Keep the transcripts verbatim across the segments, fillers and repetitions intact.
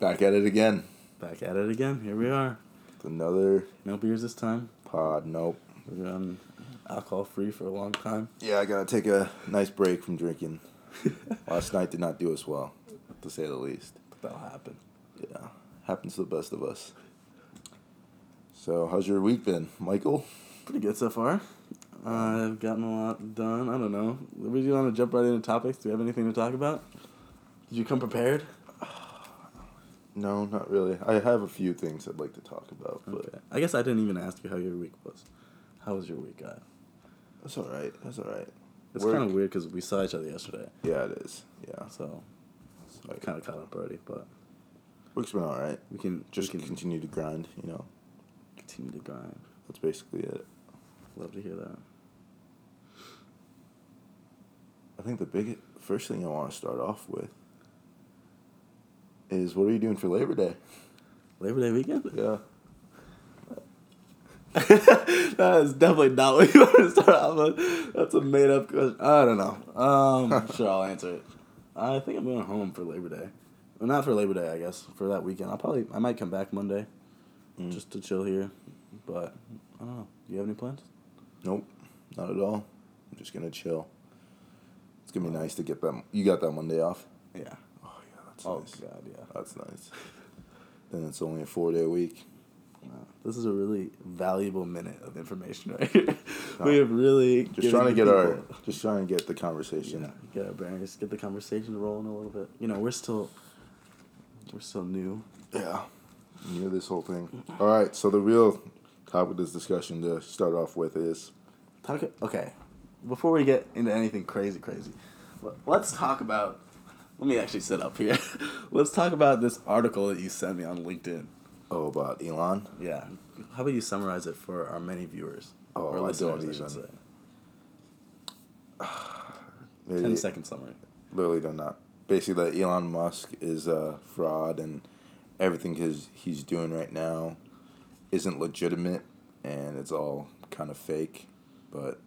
Back at it again. Back at it again. Here we are. Another... No beers this time. Pod, nope. We've been alcohol-free for a long time. Yeah, I gotta take a nice break from drinking. Last night did not do us well, to say the least. But that'll happen. Yeah. Happens to the best of us. So, how's your week been, Michael? Pretty good so far. Uh, I've gotten a lot done. I don't know. Do we want to jump right into topics? Do we have anything to talk about? Did you come prepared? No, not really. I have a few things I'd like to talk about. But okay. I guess I didn't even ask you how your week was. How was your week, Kyle? That's all right. That's all right. It's kind of weird because we saw each other yesterday. Yeah, it is. Yeah. So, I kind of caught up already, but... Work's been all right. We can just we can continue to grind, you know. Continue to grind. That's basically it. Love to hear that. I think the big first thing I want to start off with is what are you doing for Labor Day? Labor Day weekend? Yeah. That is definitely not what you want to start off with. That's a made up question. I don't know. Um, sure, I'll answer it. I think I'm going home for Labor Day. Well, not for Labor Day, I guess. For that weekend. I'll probably, I might come back Monday mm. just to chill here. But, I don't know. Do you have any plans? Nope. Not at all. I'm just going to chill. It's going to be nice to get that. You got that Monday off? Yeah. Oh, nice. God, yeah. That's nice. Then it's only a four-day week. Wow. This is a really valuable minute of information right here. No, we have really... Just trying to get people. our... Just trying to get the conversation. Yeah, get our bearings, get the conversation rolling a little bit. You know, we're still... We're still new. Yeah. New this whole thing. All right, so the real topic of this discussion to start off with is... Talk, okay. Before we get into anything crazy, crazy, let's talk about... Let me actually sit up here. Let's talk about this article that you sent me on LinkedIn. Oh, about Elon? Yeah. How about you summarize it for our many viewers? Oh, or I don't even. I should say. Maybe ten second summary. Literally do not. Basically, that Elon Musk is a fraud and everything his, he's doing right now isn't legitimate and it's all kind of fake. But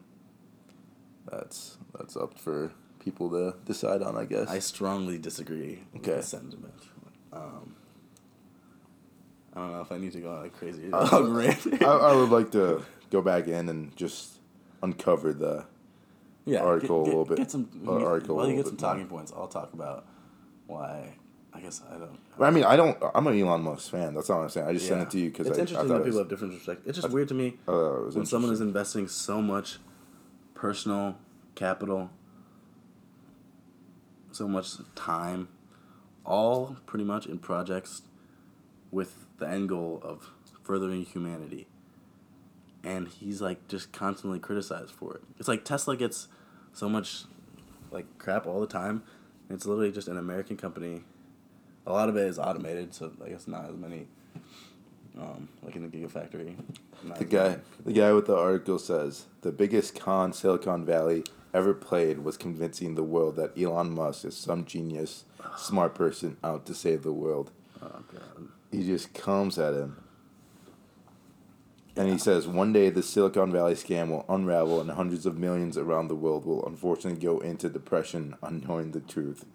that's that's up for... people to decide on, I guess. I strongly disagree okay. with the sentiment. Um, I don't know if I need to go on a crazy rant. I, I would like to go back in and just uncover the yeah, article get, get, a little bit. Get some, uh, article well, you get some talking more. points. I'll talk about why. I guess I don't. I, I mean, I don't. I'm an Elon Musk fan. That's not what I'm saying. I just yeah. sent it to you because I, I thought it's interesting that people have different perspectives. It's just I, weird to me when someone is investing so much personal capital. So much time, all pretty much in projects with the end goal of furthering humanity. And he's, like, just constantly criticized for it. It's like Tesla gets so much, like, crap all the time. It's literally just an American company. A lot of it is automated, so I guess not as many, um, like in the Gigafactory. The guy, the guy with the article says, the biggest con Silicon Valley ever played was convincing the world that Elon Musk is some genius, smart person out to save the world. Oh, God. He just comes at him. And he says, one day the Silicon Valley scam will unravel and hundreds of millions around the world will unfortunately go into depression unknowing the truth.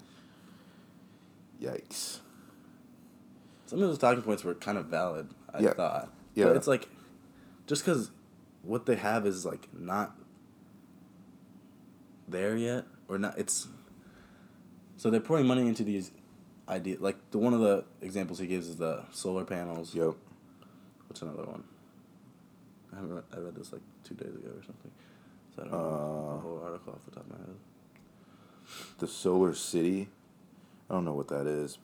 Yikes. Some of those talking points were kind of valid, I yeah. thought. Yeah. But it's like, just because what they have is like not... there yet or not it's so they're pouring money into these ideas like the one of the examples he gives is the solar panels. Yep. What's another one? I haven't read, I read this like two days ago or something. So I don't uh, know the whole article off the top of my head. The Solar City? I don't know what that is.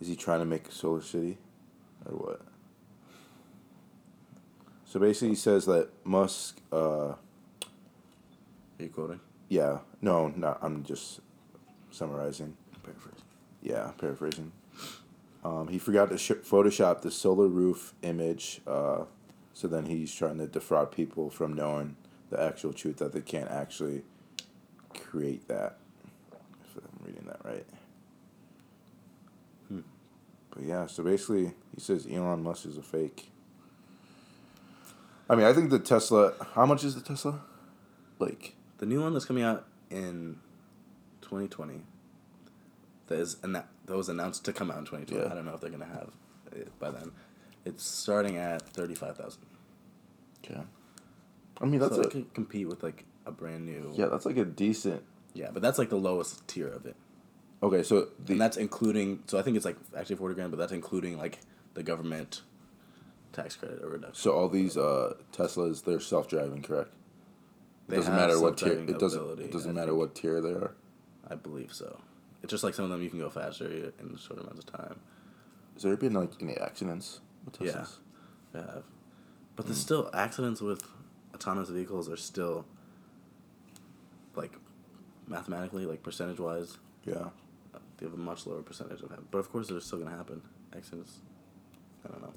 Is he trying to make a Solar City? Or what? So basically he says that Musk uh Are you quoting? Yeah. No, no, I'm just summarizing. Paraphrasing. Yeah, paraphrasing. Um, he forgot to sh- Photoshop the solar roof image, uh, so then he's trying to defraud people from knowing the actual truth that they can't actually create that. If I'm reading that right. Hmm. But yeah, so basically he says Elon Musk is a fake. I mean, I think the Tesla... How much is the Tesla? Like... The new one that's coming out in twenty twenty that is and that, that was announced to come out in twenty twenty. Yeah. I don't know if they're gonna have it by then. It's starting at thirty-five thousand. Okay. I mean, that's so a, it could compete with like a brand new. Yeah, that's like a decent. Yeah, but that's like the lowest tier of it. Okay, so the, and that's including. So I think it's like actually forty grand, but that's including like the government tax credit or reduction. So all these uh, Teslas, they're self-driving, correct? They it doesn't matter what tier. It doesn't. It doesn't I matter think, what tier they are. I believe so. It's just like some of them you can go faster in a short amount of time. Has there been like any accidents with Teslas? Yeah, yeah. But mm. there's still accidents with autonomous vehicles are still like mathematically, like percentage-wise. Yeah. They have a much lower percentage of him. But, of course, they're still going to happen. Accidents. I don't know.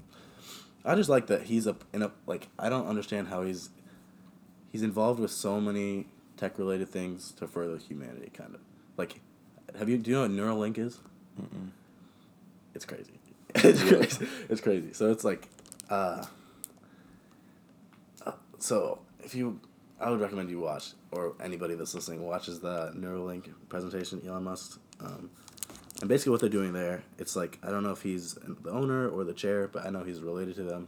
I just like that he's up in a... Like, I don't understand how he's... He's involved with so many tech-related things to further humanity, kind of. Like, have you... Do you know what Neuralink is? Mm-mm. It's crazy. It's crazy. It's crazy. So, it's like... Uh, uh, so, if you... I would recommend you watch, or anybody that's listening watches the Neuralink presentation, Elon Musk. Um, and basically what they're doing there, it's like, I don't know if he's the owner or the chair, but I know he's related to them.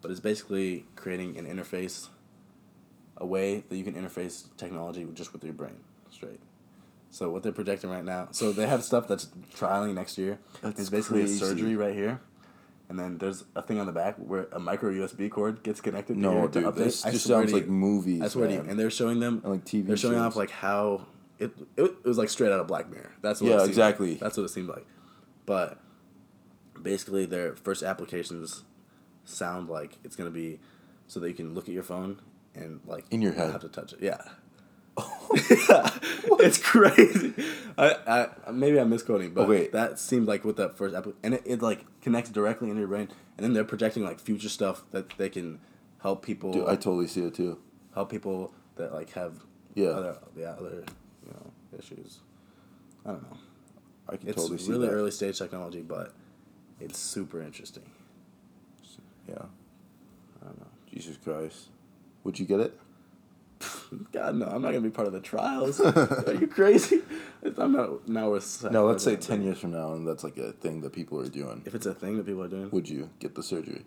But it's basically creating an interface, a way that you can interface technology just with your brain, straight. So what they're projecting right now, so they have stuff that's trialing next year. That's it's basically crazy. A surgery right here. And then there's a thing on the back where a micro U S B cord gets connected. No, to dude, to this I just sounds like movies. I swear man. to you. And they're showing them, and like T V they're showing shows. off like how it, it it was like straight out of Black Mirror. That's what yeah, it exactly. Like. That's what it seemed like. But basically, their first applications sound like it's gonna be so that you can look at your phone and like in your head, have to touch it. Yeah, oh. yeah. It's crazy. I, I maybe I'm misquoting, but okay. that seemed like what that first app and it, it like connects directly into your brain, and then they're projecting like future stuff that they can help people. Dude, I totally see it too. Help people that like have yeah other yeah other you know issues. I don't know. I can it's totally see really that. It's really early stage technology, but it's super interesting. Yeah. I don't know. Jesus Christ, would you get it? God, no, I'm not going to be part of the trials. Are you crazy? I'm not, now we're... No, let's say ten years from now, and that's like a thing that people are doing. If it's a thing that people are doing? Would you get the surgery?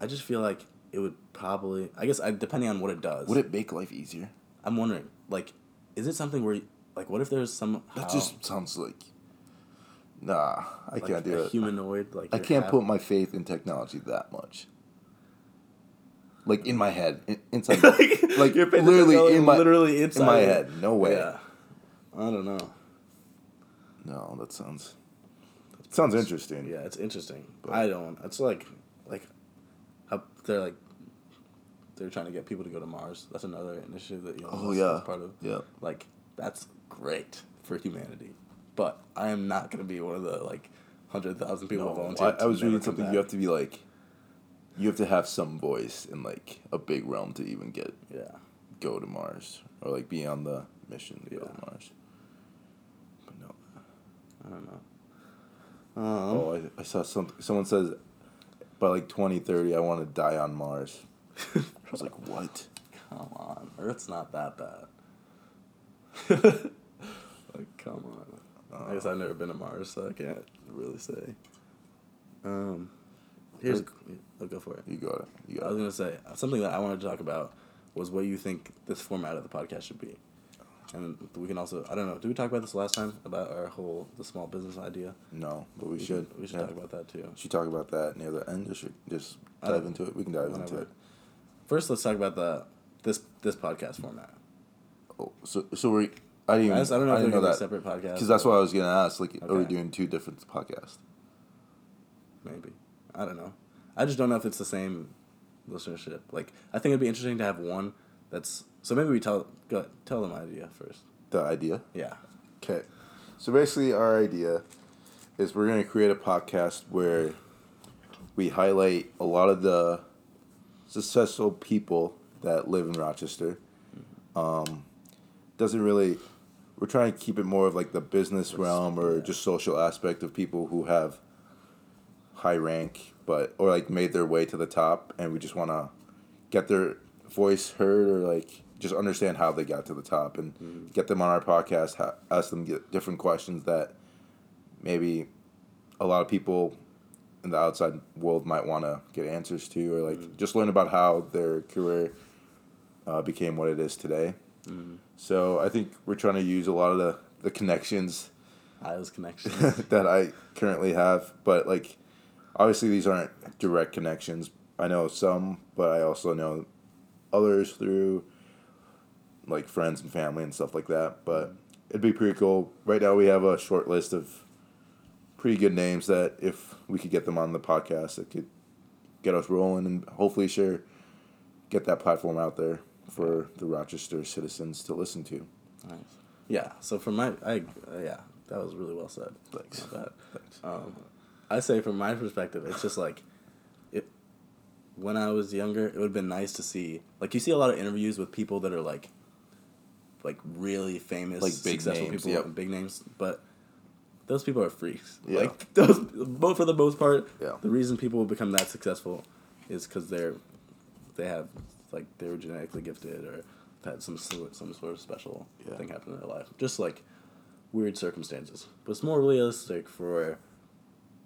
I just feel like it would probably... I guess, I, depending on what it does. Would it make life easier? I'm wondering, like, is it something where... Like, what if there's some... That just sounds like... Nah, I like can't do a it. humanoid, like... I can't hab- put my faith in technology that much. Like, in my head. In, inside my head. Like, Your literally, in my, literally inside in my head. No way. Yeah. I don't know. No, that sounds... That sounds interesting. Yeah, it's interesting. But I don't... It's like... Like, how they're like... They're trying to get people to go to Mars. That's another initiative that Elon Musk oh, yeah. is part of. Yeah. Like, that's great for humanity. But I am not going to be one of the, like, one hundred thousand people no, volunteering. I, I was reading something. Back. You have to be, like... You have to have some voice in, like, a big realm to even get... Yeah. Go to Mars. Or, like, be on the mission to yeah. go to Mars. But no. I don't know. Um, oh, I, I saw something. Someone says, by, like, twenty thirty, I want to die on Mars. I was like, what? Come on. Earth's not that bad. Like, come on. Uh, I guess I've never been to Mars, so I can't really say. Um... Here's, I'll go for it. You got it. You got it. I was going to say, something that I wanted to talk about was what you think this format of the podcast should be. And we can also, I don't know, did we talk about this last time, about our whole, the small business idea? No, but we, we should. Can, we should yeah. talk about that, too. Should talk about that near the end, or should just dive into it? We can dive whenever. into it. First, let's talk about the this this podcast format. Oh, so so we're, I didn't, I just, I don't know I if we're doing that. a separate podcast. Because that's what I was going to ask, like, okay. are we doing two different podcasts? Maybe. I don't know. I just don't know if it's the same listenership. Like, I think it'd be interesting to have one that's... So maybe we tell go ahead, tell them the idea first. The idea? Yeah. Okay. So basically our idea is we're going to create a podcast where we highlight a lot of the successful people that live in Rochester. Mm-hmm. Um, doesn't really... We're trying to keep it more of like the business that's, realm or yeah. just social aspect of people who have... high rank, but or like made their way to the top, and we just want to get their voice heard, or like just understand how they got to the top, and mm-hmm. get them on our podcast, ha- ask them different questions that maybe a lot of people in the outside world might want to get answers to, or like mm-hmm. just learn about how their career uh, became what it is today. Mm-hmm. So I think we're trying to use a lot of the, the connections. I those connections. that I currently have. But like, obviously these aren't direct connections. I know some, but I also know others through like friends and family and stuff like that. But it'd be pretty cool. Right now we have a short list of pretty good names that if we could get them on the podcast, it could get us rolling and hopefully share, get that platform out there for the Rochester citizens to listen to. Nice. Yeah. So for my, I uh, yeah, that was really well said. Thanks. Thanks. Um, I say from my perspective, it's just like, it. When I was younger, it would have been nice to see, like you see a lot of interviews with people that are like, like really famous, like big successful names, people, yep. big names, but those people are freaks. Yeah. Like those, but for the most part, yeah. the reason people become that successful is because they're, they have. Like, they were genetically gifted or had some some sort of special yeah. thing happen in their life. Just, like, weird circumstances. But it's more realistic for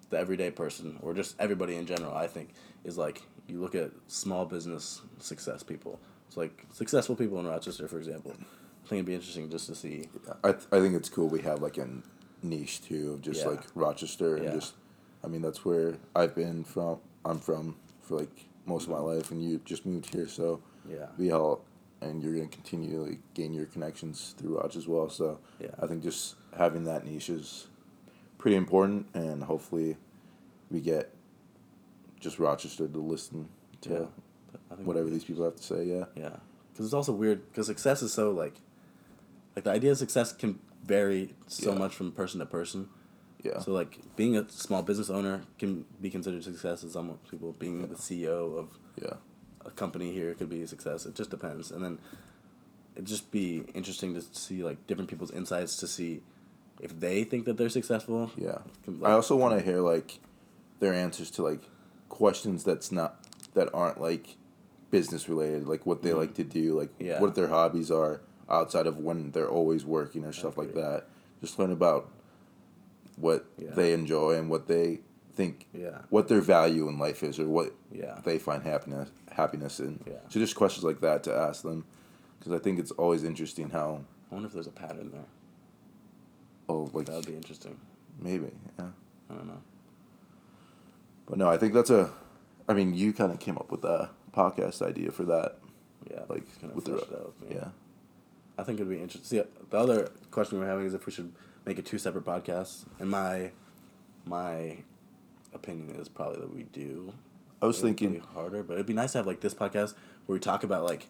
the everyday person, or just everybody in general, I think, is, like, you look at small business success people. It's, like, successful people in Rochester, for example. I think it'd be interesting just to see. I th- I think it's cool we have, like, a niche, too, of just, yeah. like, Rochester. Yeah. And just, I mean, that's where I've been from, I'm from, for, like, most of my life, and you just moved here, so yeah, we all, and you're gonna continually like, gain your connections through Roch as well. So yeah. I think just having that niche is pretty important, and hopefully we get just Rochester to listen to yeah. I think whatever these people have to say. Yeah, yeah, because it's also weird because success is so like, like the idea of success can vary so yeah. much from person to person. Yeah. So, like, being a small business owner can be considered success to some people. Being yeah. the C E O of yeah. a company here could be a success. It just depends. And then it'd just be interesting to see, like, different people's insights to see if they think that they're successful. Yeah. Like, I also want to hear, like, their answers to, like, questions that's not, that aren't, like, business-related. Like, what they mm-hmm. like to do. Like, yeah. what their hobbies are outside of when they're always working or stuff like that. Just learn about what yeah. they enjoy and what they think, yeah. what their value in life is, or what yeah. they find happiness happiness in. Yeah. So just questions like that to ask them, because I think it's always interesting how. I wonder if there's a pattern there. Oh, like that would be interesting. Maybe, yeah. I don't know. But no, I think that's a. I mean, you kind of came up with a podcast idea for that. Yeah, like kind of with the out, yeah. I think it'd be interesting. See, the other question we're having is if we should make it two separate podcasts, and my my opinion is probably that we do. I was it'd thinking harder, but it'd be nice to have like this podcast where we talk about like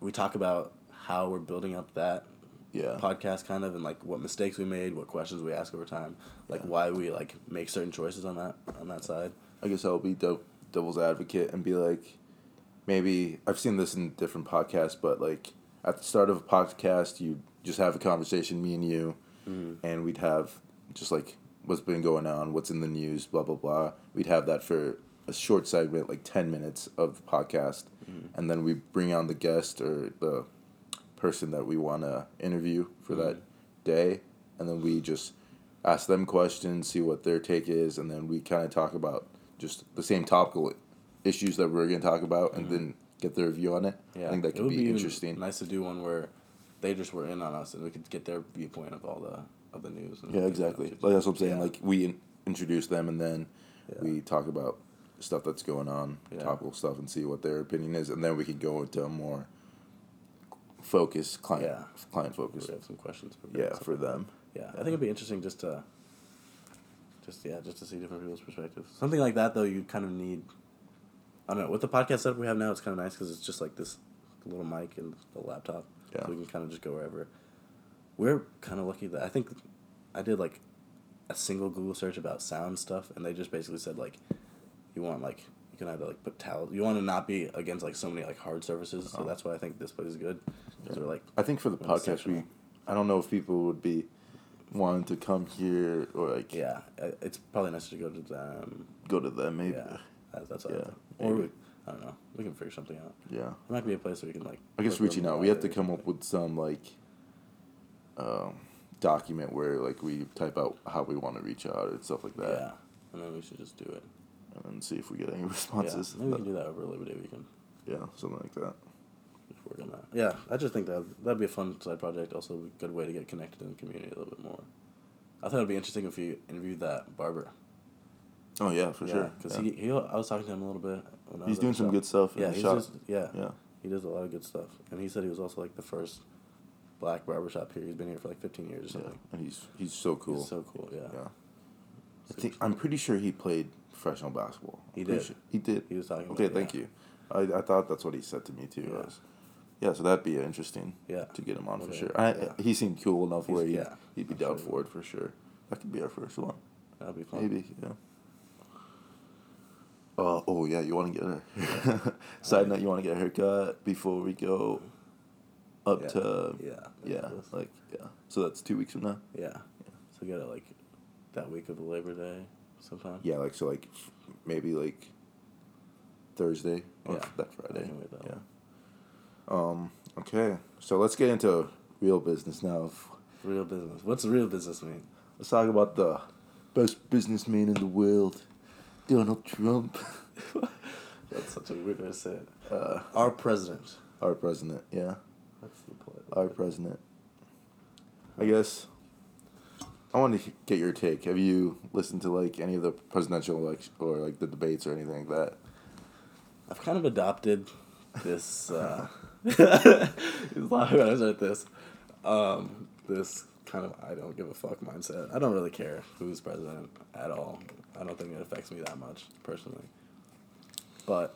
we talk about how we're building up that yeah. podcast kind of, and like what mistakes we made, what questions we ask over time, like yeah. why we like make certain choices on that on that side. I guess I'll be de- devil's advocate and be like, maybe I've seen this in different podcasts, but like at the start of a podcast you just have a conversation, me and you, mm-hmm. and we'd have just, like, what's been going on, what's in the news, blah, blah, blah. We'd have that for a short segment, like ten minutes of the podcast, mm-hmm. and then we bring on the guest or the person that we want to interview for mm-hmm. that day, and then we just ask them questions, see what their take is, and then we kind of talk about just the same topical issues that we're going to talk about, mm-hmm. and then get their view on it. Yeah. I think that could be, be interesting. Nice to do one where they just were in on us, and we could get their viewpoint of all the of the news. And yeah, exactly. That like, that's what I'm saying. Yeah. Like we in- introduce them, and then yeah. we talk about stuff that's going on, yeah. topical stuff, and see what their opinion is, and then we could go into a more focused client yeah. client focus. We have some questions. For yeah, for them. Yeah, I think it'd be interesting just to just yeah just to see different people's perspectives. Something like that though, you kind of need. I don't know. With the podcast setup we have now, it's kind of nice because it's just like this little mic and the laptop. Yeah. So we can kind of just go wherever. We're kind of lucky that I think I did like a single Google search about sound stuff, and they just basically said like, you want like you can either like put towels. You want to not be against like so many like hard services, so oh. that's why I think this place is good. Yeah. We're, like, I think for the podcast, we I don't know if people would be wanting to come here or like yeah, it's probably nice to go to them. Go to them, maybe. Yeah, that's, that's what yeah. I think. Or we, I don't know. We can figure something out. Yeah. It might be a place where we can, like... I guess reaching out. We have to come up with some, like, um, document where, like, we type out how we want to reach out and stuff like that. Yeah, and then we should just do it. And then see if we get any responses. Yeah, maybe we can do that over Labor Day weekend. Yeah, something like that. We're gonna, yeah, I just think that that'd be a fun side project. Also, a good way to get connected in the community a little bit more. I thought it'd be interesting if you interviewed that barber. Oh yeah, for yeah, sure. Because yeah. he, he, I was talking to him a little bit. When he's I doing some shop. good stuff. Yeah, in the he's shop. Just, yeah, yeah. He does a lot of good stuff, and he said he was also like the first black barbershop here. He's been here for like fifteen years or something. Yeah. And he's he's so cool. He's so cool. Yeah. Yeah. I think I'm pretty sure he played professional basketball. I'm he did. Sure. He did. He was talking. Okay, about, thank yeah. you. I I thought that's what he said to me too. Yeah. I was, Yeah, so that'd be interesting yeah. to get him on okay. for sure. I, yeah. He seemed cool enough He's, where he'd, yeah, he'd be down for it for sure. That could be our first one. That'd be fun. Maybe, yeah. Uh, oh, yeah, you want to get a... Yeah. Side note, you want to get a haircut before we go up yeah. to... Yeah. Yeah, like, yeah. So that's two weeks from now? Yeah. yeah. So get it, like, that week of the Labor Day sometime? Yeah, like, so, like, maybe, like, Thursday or yeah. that Friday. That yeah. One. Um, okay, so let's get into real business now. Real business. What's real business mean? Let's talk about the best businessman in the world, Donald Trump. That's such a weird way to say it. Uh, our president. Our president, yeah. That's the point. Our president. I guess, I wanted to get your take. Have you listened to, like, any of the presidential election or, like, the debates or anything like that? I've kind of adopted this, uh... It's not when I start this. Um, this kind of I don't give a fuck mindset. I don't really care who's president at all. I don't think it affects me that much personally. But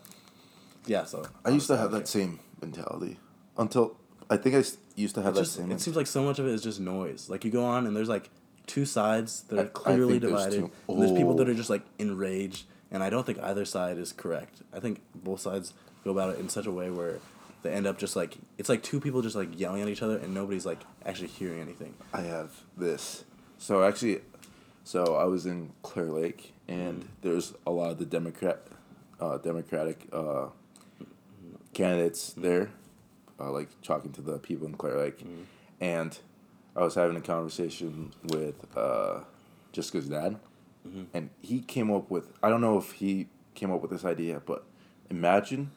yeah, so I, I used to have that same mentality until I think I used to have that just, same. It seems like so much of it is just noise. Like you go on and there's like two sides that are I, clearly I divided. There's, two, oh. and there's people that are just like enraged, and I don't think either side is correct. I think both sides go about it in such a way where they end up just like it's like two people just like yelling at each other and nobody's like actually hearing anything. I have this. So actually, so I was in Clear Lake and mm. there's a lot of the Democrat, uh, Democratic uh, candidates mm. there, uh, like talking to the people in Clear Lake, mm. and I was having a conversation with uh, Jessica's dad, mm-hmm. and he came up with I don't know if he came up with this idea, but imagine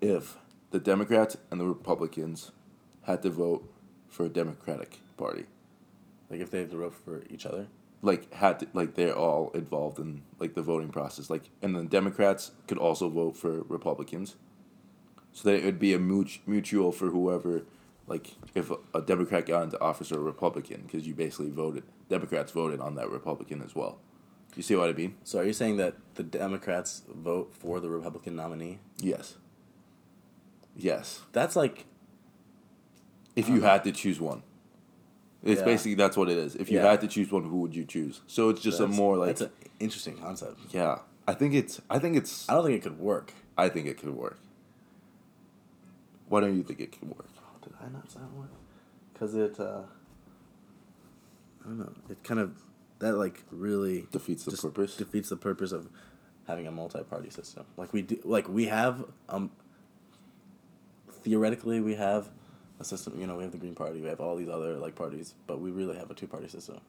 if the Democrats and the Republicans had to vote for a Democratic Party. Like, if they had to vote for each other? Like, had to, like they're all involved in, like, the voting process. Like, and the Democrats could also vote for Republicans. So that it would be a mutual for whoever, like, if a Democrat got into office or a Republican, because you basically voted, Democrats voted on that Republican as well. You see what I mean? So are you saying that the Democrats vote for the Republican nominee? Yes. Yes. That's like... If you um, had to choose one. It's yeah. basically, that's what it is. If you yeah. had to choose one, who would you choose? So it's just that's, a more like... That's an interesting concept. Yeah. I think it's... I think it's... I don't think it could work. I think it could work. Why don't you think it could work? Oh, did I not say that one? Because it, uh... I don't know. It kind of... That, like, really... Defeats the purpose? Defeats the purpose of having a multi-party system. Like, we do... Like, we have... um. Theoretically, we have a system, you know, we have the Green Party, we have all these other, like, parties, but we really have a two-party system.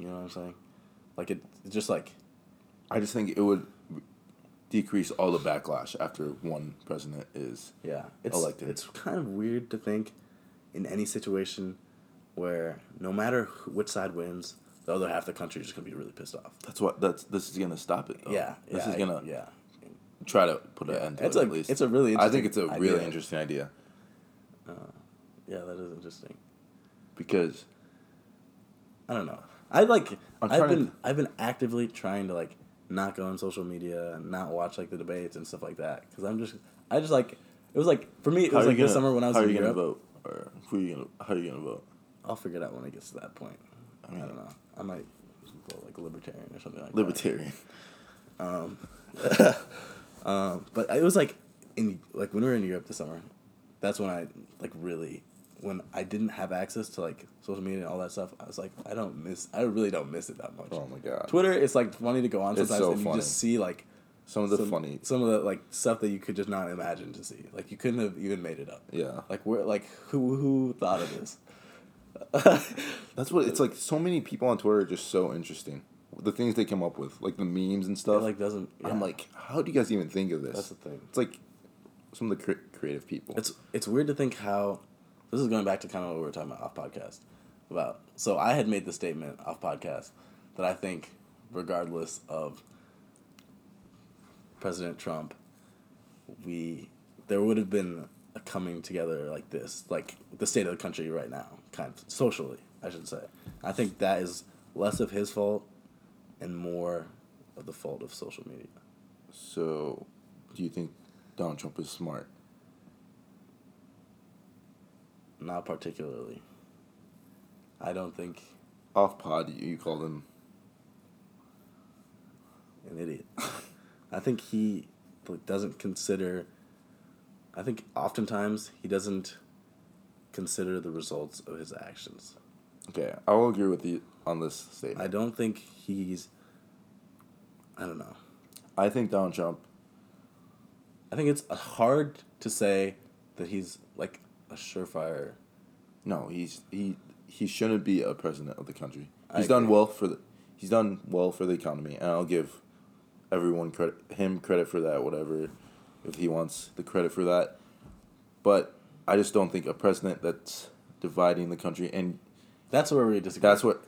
You know what I'm saying? Like, it, it's just, like... I just think it would decrease all the backlash after one president is yeah, it's, elected. It's kind of weird to think in any situation where no matter who, which side wins, the other half of the country is just going to be really pissed off. That's what... That's, this is going to stop it, though. Yeah. This yeah, is going to... Yeah. Try to put yeah, an end to it's it, a, at least. It's a really interesting I think it's a idea. really interesting idea. Uh, yeah, that is interesting. Because... I don't know. I, like... I've been to... I've been actively trying to, like, not go on social media and not watch, like, the debates and stuff like that. Because I'm just... I just, like... It was, like... For me, it how was, like, gonna, this summer when I was in Europe. How are you going to vote? Or who are you gonna, how are you going to vote? I'll figure it out when it gets to that point. I mean, I don't know. I might vote, like, libertarian or something like libertarian. that. Libertarian. Um... Um, but it was, like, in like when we were in Europe this summer, that's when I, like, really, when I didn't have access to, like, social media and all that stuff, I was like, I don't miss, I really don't miss it that much. Oh, my God. Twitter is, like, funny to go on sometimes, so and funny. You just see, like, some of the some, funny, some of the, like, stuff that you could just not imagine to see. Like, you couldn't have even made it up. Yeah. Like, where, like who who thought of this? That's what it's like. So many people on Twitter are just so interesting. The things they come up with, like the memes and stuff. It like doesn't. Yeah. I'm like, how do you guys even think of this? That's the thing. It's like some of the cre- creative people. It's it's weird to think how. This is going back to kind of what we were talking about off podcast. About so I had made the statement off podcast that I think regardless of President Trump, we there would have been a coming together like this, like the state of the country right now, kind of socially, I should say. I think that is less of his fault and more of the fault of social media. So, do you think Donald Trump is smart? Not particularly. I don't think... Off-pod, you called him... an idiot. I think he doesn't consider... I think oftentimes he doesn't consider the results of his actions. Okay, I will agree with you on this statement. I don't think he's... I don't know. I think Donald Trump... I think it's hard to say that he's, like, a surefire... No, he's... he. He shouldn't be a president of the country. He's done well for the, he's done well for the economy, and I'll give everyone credit, him credit for that, whatever, if he wants the credit for that. But I just don't think a president that's dividing the country and that's where we disagree. That's what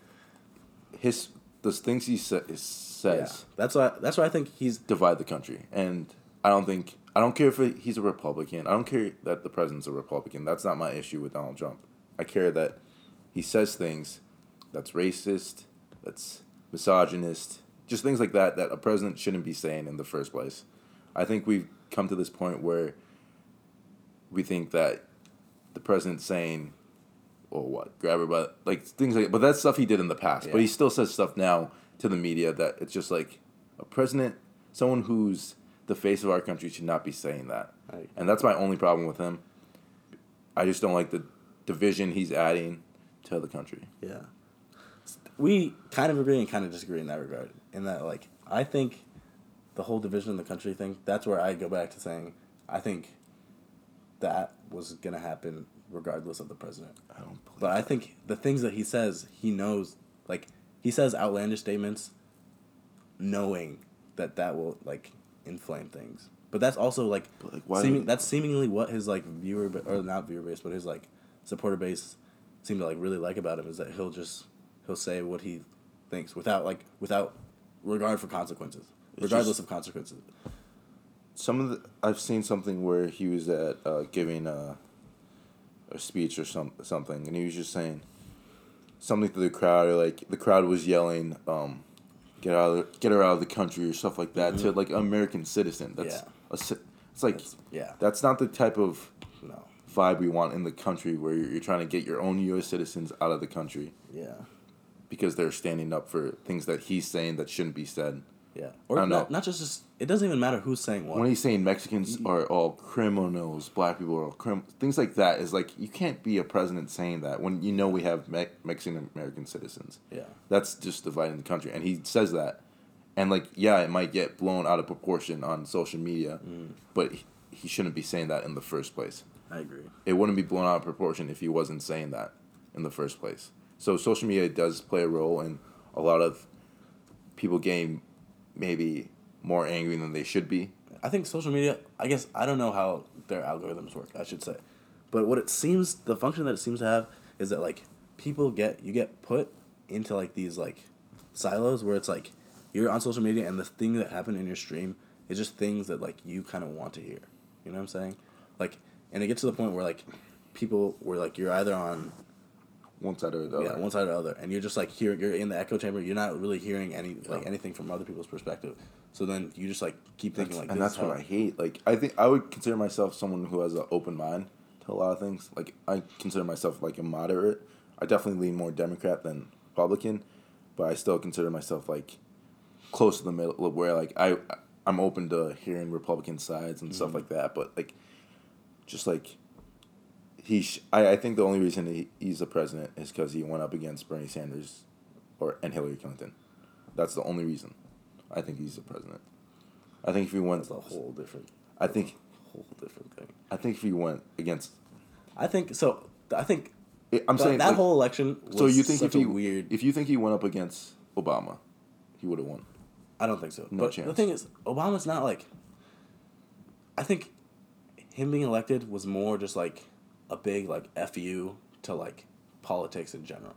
his the things he sa- says. Yeah, that's why. That's why I think he's divide the country, and I don't think I don't care if he's a Republican. I don't care that the president's a Republican. That's not my issue with Donald Trump. I care that. He says things that's racist, that's misogynist, just things like that that a president shouldn't be saying in the first place. I think we've come to this point where we think that the president's saying, "Oh, what? Grab her by," like things like that. But that's stuff he did in the past. Yeah. But he still says stuff now to the media that it's just like a president, someone who's the face of our country should not be saying that. Right. And that's my only problem with him. I just don't like the division he's adding to the country. Yeah. We kind of agree and kind of disagree in that regard. In that, like, I think the whole division in the country thing, that's where I go back to saying I think that was going to happen regardless of the president. I don't believe But that. I think the things that he says, he knows, like, he says outlandish statements knowing that that will, like, inflame things. But that's also, like, like why seeming, that's seemingly what his, like, viewer, or not viewer base, but his, like, supporter base seem to like really like about him is that he'll just he'll say what he thinks without like without regard for consequences, it's regardless just, of consequences. Some of the I've seen something where he was at uh, giving a, a speech or some something, and he was just saying something to the crowd, or like the crowd was yelling, um, "Get out, of the, get her out of the country" or stuff like that mm-hmm. to like an American citizen. That's yeah. a, it's like that's, yeah, that's not the type of no. vibe we want in the country where you're, you're trying to get your own U S citizens out of the country. Yeah. Because they're standing up for things that he's saying that shouldn't be said. Yeah. Or not, know. not just, just, it doesn't even matter who's saying what. When he's saying Mexicans are all criminals, black people are all criminals, things like that is like, you can't be a president saying that when you know we have Me- Mexican American citizens. Yeah. That's just dividing the country. And he says that. And like, yeah, it might get blown out of proportion on social media, mm. but he, he shouldn't be saying that in the first place. I agree. It wouldn't be blown out of proportion if he wasn't saying that in the first place. So social media does play a role in a lot of people getting maybe more angry than they should be. I think social media, I guess, I don't know how their algorithms work, I should say. But what it seems, the function that it seems to have is that, like, people get, you get put into, like, these, like, silos where it's, like, you're on social media and the thing that happened in your stream is just things that, like, you kind of want to hear. You know what I'm saying? Like... And it gets to the point where, like, people were, like, you're either on... One side or the other. Yeah, one side or the other. And you're just, like, here, you're in the echo chamber. You're not really hearing any yeah. like anything from other people's perspective. So then you just, like, keep thinking, that's, like, this and that's is what I hate. Like, I think I would consider myself someone who has an open mind to a lot of things. Like, I consider myself, like, a moderate. I definitely lean more Democrat than Republican. But I still consider myself, like, close to the middle where, like, I, I'm open to hearing Republican sides and mm-hmm. stuff like that. But, like... Just like, he, sh- I, I think the only reason he, he's the president is because he went up against Bernie Sanders or and Hillary Clinton. That's the only reason I think he's the president. I think if he went... That's a whole different... I think... whole different thing. I think if he went against... I think, so, I think It, I'm but saying that like, whole election was so you think such if he, a weird. If you think he went up against Obama, he would have won. I don't think so. No but chance. The thing is, Obama's not like. I think him being elected was more just like a big like F you to like politics in general.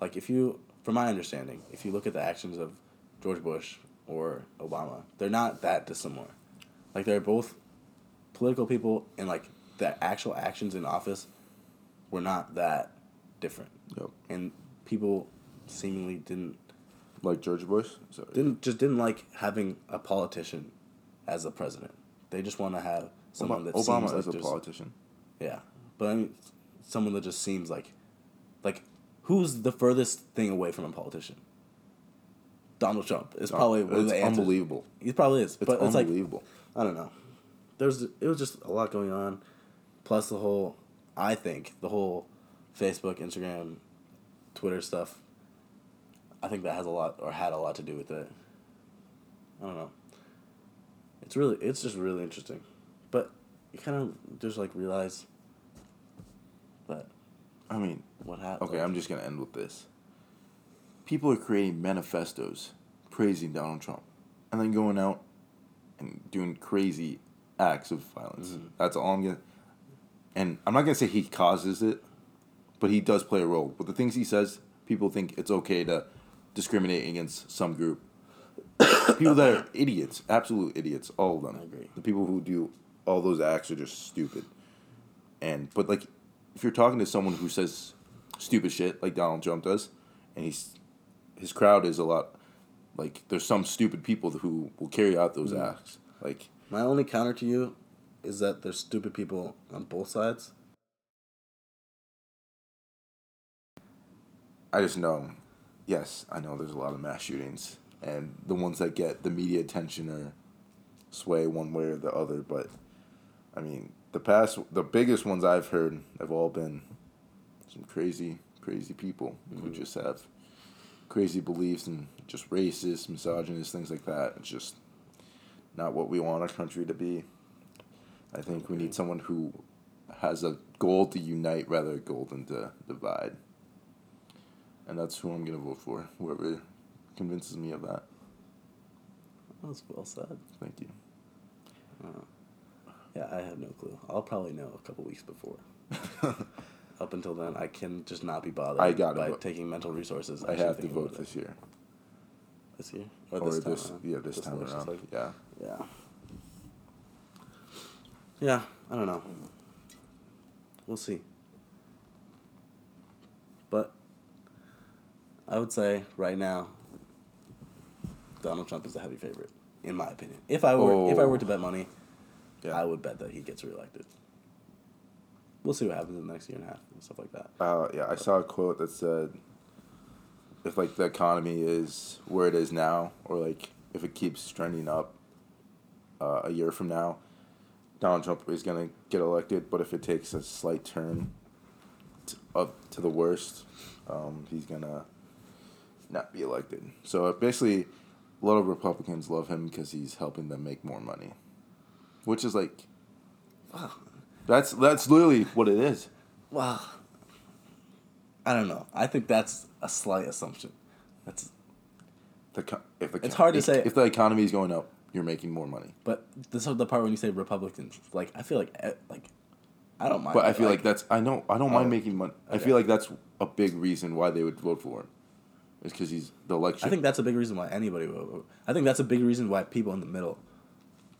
Like if you, from my understanding, if you look at the actions of George Bush or Obama, they're not that dissimilar. Like they're both political people, and like the actual actions in office were not that different. Yep. And people seemingly didn't like George Bush. Sorry. Didn't just didn't like having a politician as a president. They just want to have someone Obama, that Obama seems is like a politician. Yeah, but I mean, someone that just seems like, like who's the furthest thing away from a politician? Donald Trump is probably one of the answers. Unbelievable. He probably is. It's but unbelievable. It's like, I don't know. There's it was just a lot going on, plus the whole. I think the whole Facebook, Instagram, Twitter stuff, I think that has a lot or had a lot to do with it. I don't know. It's really, it's just really interesting. But you kind of just like realize that. I mean, what happened? Okay, I'm just going to end with this. People are creating manifestos praising Donald Trump and then going out and doing crazy acts of violence. Mm-hmm. That's all I'm going to. And I'm not going to say he causes it, but he does play a role. But the things he says, people think it's okay to discriminate against some group. People that are idiots, absolute idiots, all of them. I agree. The people who do all those acts are just stupid. And But, like, if you're talking to someone who says stupid shit like Donald Trump does, and he's his crowd is a lot, like, there's some stupid people who will carry out those mm. acts. Like my only counter to you is that there's stupid people on both sides. I just know, yes, I know there's a lot of mass shootings, and the ones that get the media attention or sway one way or the other, but, I mean, the past, the biggest ones I've heard have all been some crazy, crazy people mm-hmm. who just have crazy beliefs and just racist, misogynist, things like that. It's just not what we want our country to be. I think we need someone who has a goal to unite rather than a goal to divide. And that's who I'm going to vote for, whoever convinces me of that. That was well said. Thank you. Uh, yeah, I have no clue. I'll probably know a couple weeks before. Up until then, I can just not be bothered I gotta by vote. Taking mental resources. I have to vote this year. This year? Or, or this time this, yeah, this, this time around. Like, yeah. Yeah. Yeah, I don't know. We'll see. But I would say right now, Donald Trump is the heavy favorite, in my opinion. If I were oh. if I were to bet money, yeah. I would bet that he gets reelected. We'll see what happens in the next year and a half and stuff like that. Uh, yeah, I saw a quote that said, if like the economy is where it is now, or like if it keeps trending up uh, a year from now, Donald Trump is going to get elected, but if it takes a slight turn to, up to the worst, um, he's going to not be elected. So basically, a lot of Republicans love him because he's helping them make more money, which is like, wow, that's that's literally what it is. Wow, I don't know. I think that's a slight assumption. That's the if the, it's hard if, to say if the economy is going up. You're making more money. But this is the part when you say Republicans. Like, I feel like, like, I don't mind. But I feel like, like that's, I know, I don't mind uh, making money. Okay. I feel like that's a big reason why they would vote for him. It's because he's the election. I think that's a big reason why anybody would vote. I think that's a big reason why people in the middle.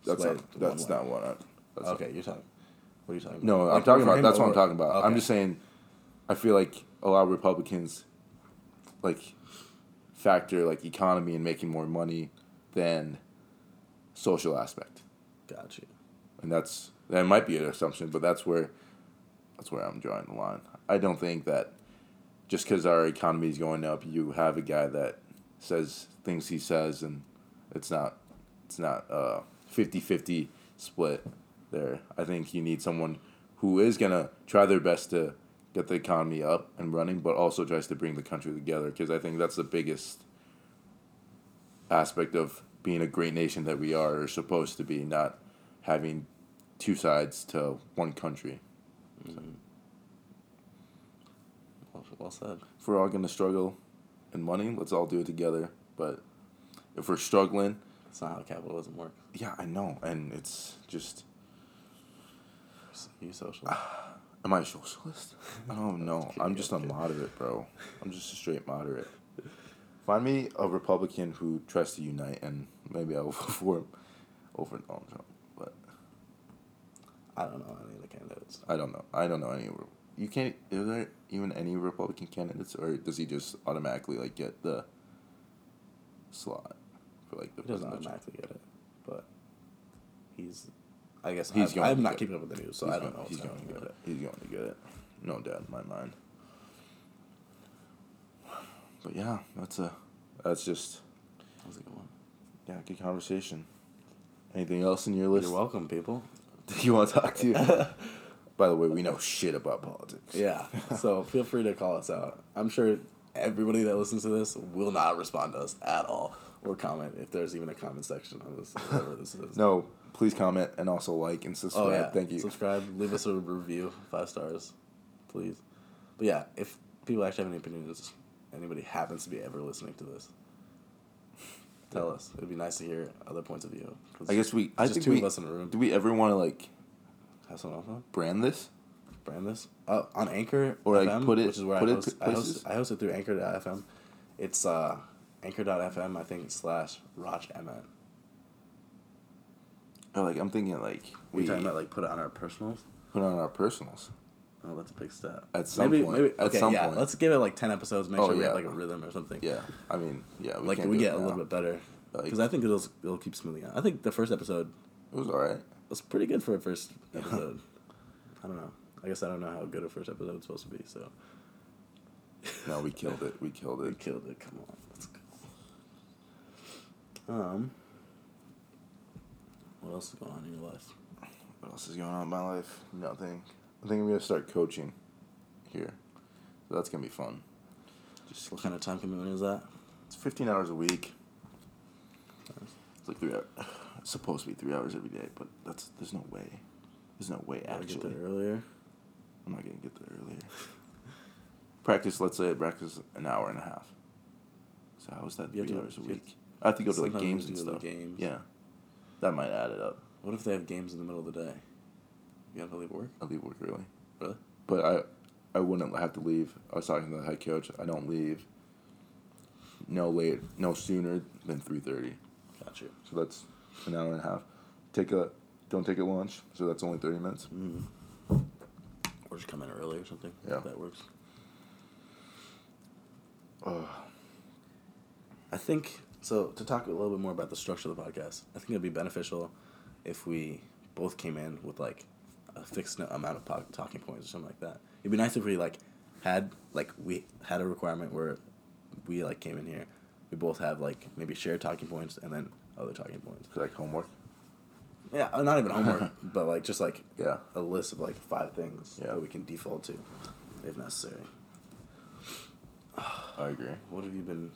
That's not, that's not what I'm. That's okay, not. You're talking. What are you talking about? No, like, I'm talking about, him, that's or, what I'm talking about. Okay. I'm just saying, I feel like a lot of Republicans, like, factor, like, economy and making more money than social aspect. Gotcha. And that's that might be an assumption, but that's where that's where I'm drawing the line. I don't think that just because our economy is going up, you have a guy that says things he says, and it's not it's not a fifty-fifty split there. I think you need someone who is going to try their best to get the economy up and running, but also tries to bring the country together, because I think that's the biggest aspect of being a great nation that we are, or supposed to be, not having two sides to one country. Mm-hmm. So. Well said. If we're all going to struggle in money, let's all do it together. But if we're struggling... That's not how capitalism works. Yeah, I know. And it's just... Are you socialist? Am I a socialist? I don't know. I'm just a moderate, bro. I'm just a straight moderate. Find me a Republican who tries to unite, and maybe I will vote for him over Donald Trump. But I don't know any of the candidates. I don't know. I don't know any. You can't. Are there even any Republican candidates, or does he just automatically like get the slot for like the? He doesn't automatically get it, but he's. I guess he's I'm, going I'm not keeping up with the news, so he's I don't going, know. He's going to get it. it. He's going to get it. No doubt in my mind. But yeah, that's a that's just that was a good one. Yeah, good conversation. Anything else in your list? You're welcome, people. You want to talk to you? By the way, we know shit about politics. Yeah, so feel free to call us out. I'm sure everybody that listens to this will not respond to us at all or comment if there's even a comment section on this. Whatever this is. No. Please comment and also like and subscribe. Oh, yeah. Thank you. Subscribe. Leave us a review. Five stars. Please. But yeah, if people actually have any opinions, anybody happens to be ever listening to this, tell yeah. us. It would be nice to hear other points of view. I guess we... I just think two we, of us in a room. Do we ever want to, like... Have someone else on? Brand this? Brand this? Uh, on Anchor dot F M, or like put it, which is where I host it, I host, I host it through Anchor dot F M. It's uh, Anchor dot F M, I think, slash Roch M N. Oh, like I'm thinking, like we talking about like put it on our personals. Put it on our personals. Oh, that's a big step. At some maybe, point, maybe, okay, at some yeah. point, let's give it like ten episodes. Make oh, sure we yeah. have like a rhythm or something. Yeah, I mean, yeah, we like can't we do get it a now. little bit better because like, I think it'll it'll keep smoothing out. I think the first episode it was all right. It was pretty good for a first episode. I don't know. I guess I don't know how good a first episode is supposed to be. So no, we killed it. We killed it. We killed it. Come on, let's go. Um. What else is going on in your life? What else is going on in my life? Nothing. I think I'm going to start coaching here. So that's going to be fun. Just what kind of time commitment is that? It's fifteen hours a week. Nice. It's like three hours. It's supposed to be three hours every day, but that's there's no way. There's no way, actually. Get there earlier? I'm not going to get there earlier. Practice, let's say I practice an hour and a half. So how is that three hours a week? I have to go to, like, games and stuff. Games. Yeah. That might add it up. What if they have games in the middle of the day? You have to leave work? I leave work early. Really? But I I wouldn't have to leave. I was talking to the head coach. I don't leave no late, no sooner than three thirty. Got you. So that's an hour and a half. Take a Don't take a lunch, so that's only thirty minutes. Mm-hmm. Or just come in early or something. Yeah. If that works. Uh, I think... So, to talk a little bit more about the structure of the podcast, I think it would be beneficial if we both came in with, like, a fixed amount of po- talking points or something like that. It'd be nice if we, like, had, like, we had a requirement where we, like, came in here. We both have, like, maybe shared talking points and then other talking points. Like homework? Yeah, not even homework, but, like, just, like, yeah. a list of, like, five things yeah. that we can default to if necessary. I agree. What have you been...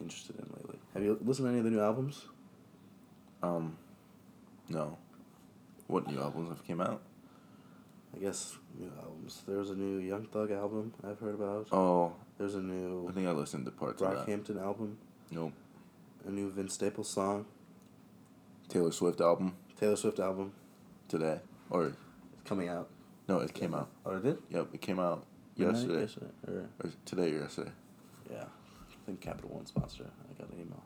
interested in lately? Have you listened to any of the new albums? Um, no. What new albums have came out? I guess new albums. There's a new Young Thug album I've heard about. Oh. There's a new... I think I listened to parts of that. Brockhampton album. Nope. A new Vince Staples song. Taylor Swift album. Taylor Swift album. Today. Or... It's coming out. No, it came out. Oh, it did? Yep, it came out yesterday. yesterday or... or today or yesterday. Yeah. I think Capital One sponsor. I got an email.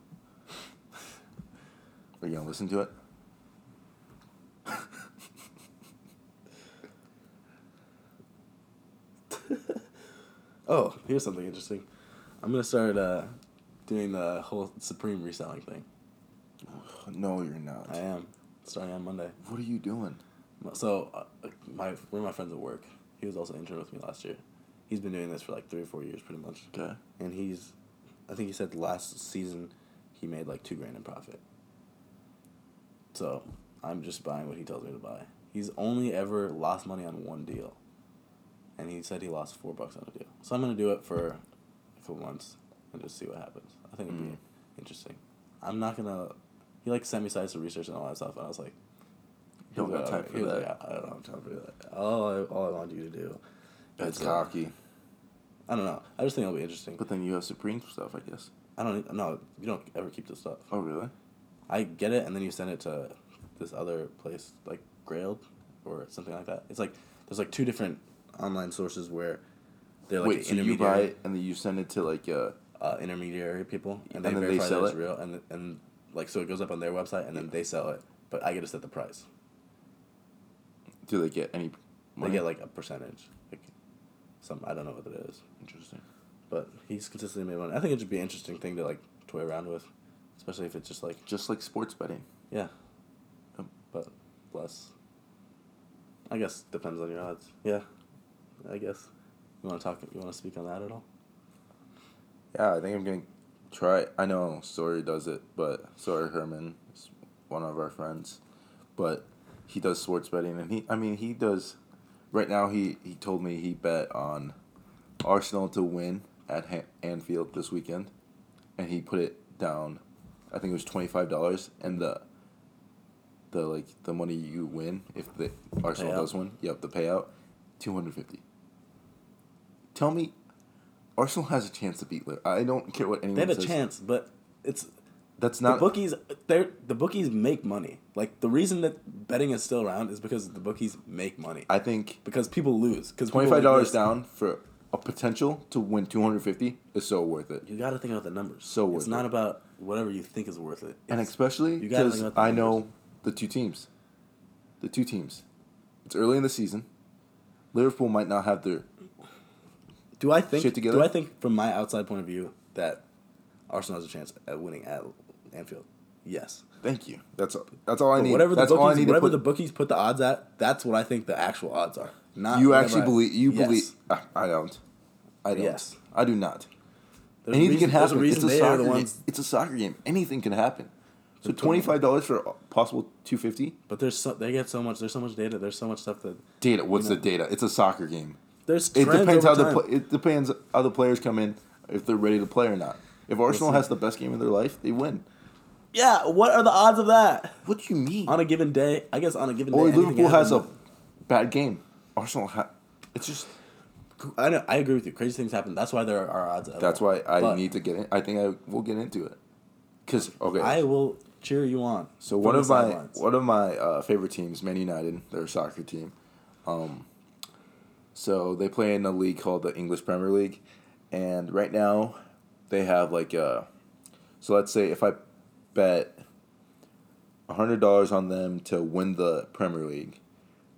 Are you going to listen to it? Oh, here's something interesting. I'm going to start uh, doing the whole Supreme reselling thing. No, you're not. I am. Starting on Monday. What are you doing? So, uh, my one of my friends at work, he was also intern with me last year. He's been doing this for like three or four years pretty much. Okay. And he's... I think he said last season he made like two grand in profit. So I'm just buying what he tells me to buy. He's only ever lost money on one deal, and he said he lost four bucks on a deal. So I'm gonna do it for a couple months and just see what happens. I think it'd be mm. interesting. I'm not gonna. He like sent me sites to research and all that stuff, and I was like, "Don't got time for that." Like, I don't have time for that. All I, all I wanted you to do. That's cocky. I don't know. I just think it'll be interesting. But then you have Supreme stuff, I guess. I don't no. You don't ever keep this stuff. Oh really? I get it, and then you send it to this other place, like Grailed or something like that. It's like there's like two different online sources where they're like Wait, so you buy it and then you send it to like uh, uh intermediary people, and, and they then verify they sell that it's it? real, and and like so it goes up on their website, and then yeah. they sell it, but I get to set the price. Do they get any money? They get like a percentage, like some I don't know what it is. Interesting. But he's consistently made money. I think it'd just be an interesting thing to like toy around with, especially if it's just like just like sports betting. Yeah, um, but less. I guess depends on your odds. Yeah, I guess. You want to talk? You want to speak on that at all? Yeah, I think I'm gonna try. I know Sori does it, but Sori Herman is one of our friends, but he does sports betting, and he. I mean, he does. Right now, he he told me he bet on Arsenal to win at Han- Anfield this weekend, and he put it down. I think it was twenty-five dollars, and the the like the money you win if the Arsenal payout. does win. Yep, the payout, two hundred fifty. Tell me, Arsenal has a chance to beat Liverpool. I don't care what anyone says. They have a says. chance, but it's that's not the bookies. They the bookies make money. Like the reason that betting is still around is because the bookies make money. I think because people lose. Because twenty-five dollars down for a potential to win two hundred fifty is so worth it. You got to think about the numbers. So worth it. It's not about whatever you think is worth it. It's, and especially because I know the two teams. The two teams. It's early in the season. Liverpool might not have their do I think shit together. Do I think from my outside point of view that Arsenal has a chance at winning at Anfield? Yes. Thank you. That's all, that's all I need. Whatever the that's bookies, all I need. Whatever the bookies put the odds at, that's what I think the actual odds are. Not you actually I, believe you yes. believe uh, I don't. I don't. Yes. I do not. There's Anything reason, can happen. It's a soccer game. It's a soccer game. Anything can happen. So twenty-five dollars for a possible two hundred fifty dollars? But there's so, they get so much there's so much data. There's so much stuff that data. What's you know, the data? It's a soccer game. There's trends it depends over how time. the pl- it depends how the players come in if they're ready to play or not. If Arsenal Listen. has the best game of their life, they win. Yeah, what are the odds of that? What do you mean? On a given day, I guess on a given or day. Or Liverpool has a bad game. Arsenal ha- it's just I know. I agree with you. Crazy things happen. That's why there are odds. That's why I but need to get in. I think I will get into it. Cause okay, I will cheer you on. So one of my lines. one of my uh, favorite teams, Man United, they're a soccer team. Um, so they play in a league called the English Premier League, and right now they have like a. So let's say if I bet one hundred dollars on them to win the Premier League,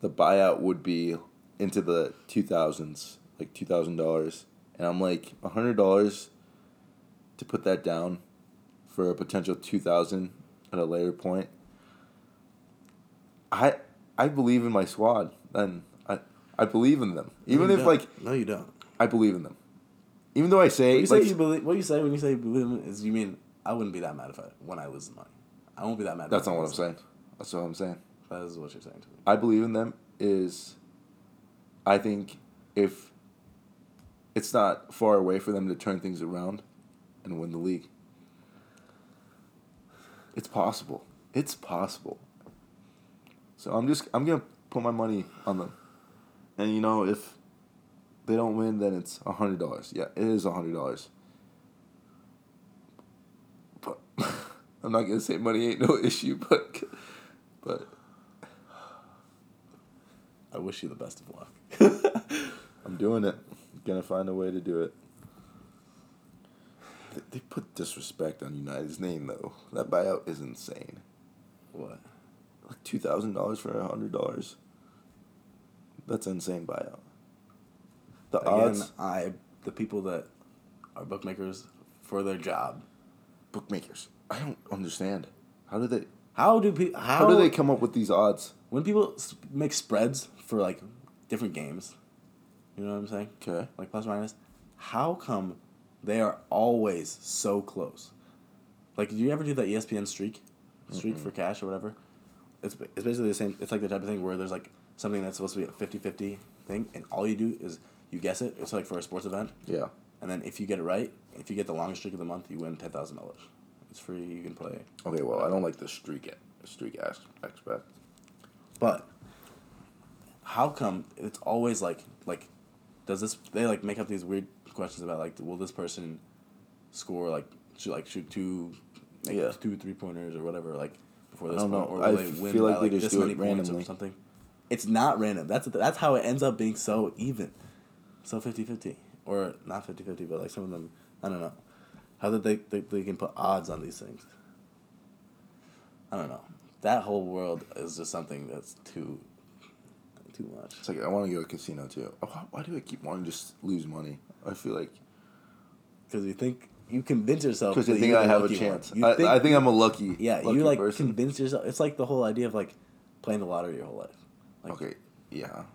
the buyout would be into the two thousands. Like two thousand dollars, and I'm like one hundred dollars to put that down for a potential two thousand dollars at a later point. I I believe in my squad, and I I believe in them. Even no, if don't. like no, you don't. I believe in them, even though I say when you say like, you believe. What you say when you say you believe in them is you mean I wouldn't be that mad if I when I lose the money. I won't be that mad. That's not what I'm saying. That's what I'm saying. That is what you're saying to me. I believe in them is, I think if. It's not far away for them to turn things around and win the league. It's possible. It's possible. So I'm just I'm gonna put my money on them. And you know, if they don't win, then it's a hundred dollars. Yeah, it is a hundred dollars. But I'm not gonna say money ain't no issue, but but I wish you the best of luck. I'm doing it. Gonna find a way to do it. They, they put disrespect on United's name though. That buyout is insane. What? Like two thousand dollars for a hundred dollars. That's insane buyout. The Again, odds. I the people that are bookmakers for their job. Bookmakers. I don't understand. How do they? How do people? How, how do they come up with these odds? When people make spreads for like different games. You know what I'm saying? Okay. Like plus minus. How come they are always so close? Like, do you ever do that E S P N streak? Streak mm-hmm. for cash or whatever? It's it's basically the same. It's like the type of thing where there's like something that's supposed to be a fifty-fifty thing, and all you do is you guess it. It's like for a sports event. Yeah. And then if you get it right, if you get the longest streak of the month, you win ten thousand dollars. It's free. You can play. Okay, well, I don't like the streak streak aspect. But how come it's always like like... Does this they like make up these weird questions about, like, will this person score, like, should, like, shoot two, like, yeah. two three-pointers or whatever, like, before this I don't point, know. Or will I they feel win like by, they like, just do it randomly. Or something? It's not random. That's that's how it ends up being so even. So fifty-fifty. Or not fifty-fifty, but, like, some of them, I don't know. How that they, they, they can put odds on these things. I don't know. That whole world is just something that's too... too much. It's like, I want to go to a casino, too. Why, why do I keep wanting to just lose money? I feel like... Because you think... You convince yourself... Because you think I have a chance. I think, I think I'm a lucky Yeah, lucky you, like, person. Convince yourself... It's like the whole idea of, like, playing the lottery your whole life. Like, okay, yeah. Are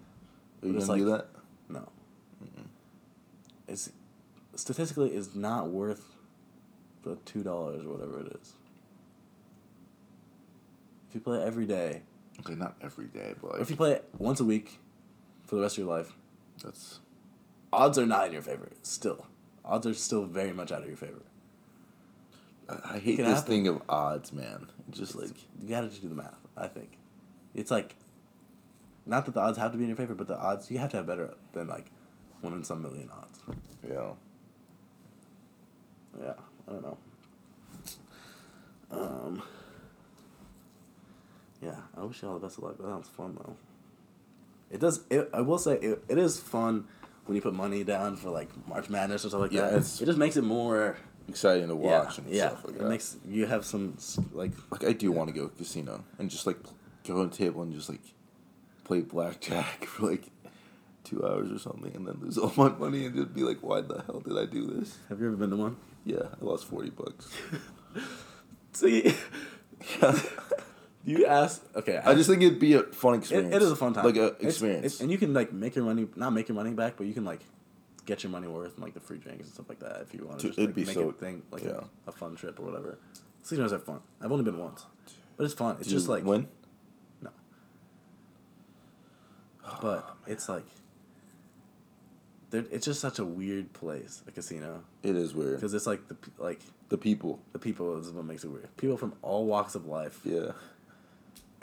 you going to do that? No. Mm-mm. It's... Statistically, it's not worth the two dollars or whatever it is. If you play it every day... Okay, not every day, but like... If you play it once a week for the rest of your life... That's... Odds are not in your favor, still. Odds are still very much out of your favor. I, I hate this happen. thing of odds, man. Just it's, like... You gotta just do the math, I think. It's like... Not that the odds have to be in your favor, but the odds... You have to have better than, like, one in some million odds. Yeah. Yeah, I don't know. Um... Yeah, I wish you all the best of luck. That sounds fun, though. It does... It, I will say, it, it is fun when you put money down for, like, March Madness or something like yeah, that. It's, it just makes it more... Exciting to watch yeah, and yeah. stuff like it that. Makes, you have some, like... Like, I do yeah. want to go to a casino and just, like, go on a table and just, like, play blackjack for, like, two hours or something and then lose all my money and just be like, why the hell did I do this? Have you ever been to one? Yeah, I lost forty bucks. See? Yeah. You ask... Okay. I, I just think it'd be a fun experience. It, it is a fun time. Like, a experience. It's, it's, and you can, like, make your money... Not make your money back, but you can, like, get your money worth and, like, the free drinks and stuff like that if you want to just, like, make so, a thing, like, yeah. a, a fun trip or whatever. Casinos are fun. I've only been once. But it's fun. It's Did just, you like... win? No. But oh, it's, like... It's just such a weird place, a casino. It is weird. Because it's, like the, like... The people. The people is what makes it weird. People from all walks of life. Yeah.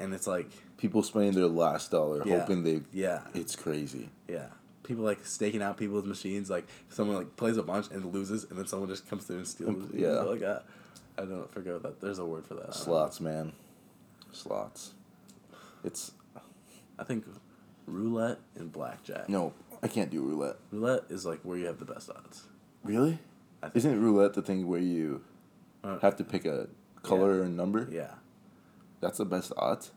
And it's like... People spending their last dollar yeah, hoping they... Yeah. It's crazy. Yeah. People, like, staking out people's machines. Like, someone, like, plays a bunch and loses, and then someone just comes through and steals. Yeah. You know, like, I, I don't forget what that... There's a word for that. Slots, man. Slots. It's... I think roulette and blackjack. No, I can't do roulette. Roulette is, like, where you have the best odds. Really? I think. Isn't roulette the thing where you uh, have to pick a color yeah. or number? Yeah. That's the best odds?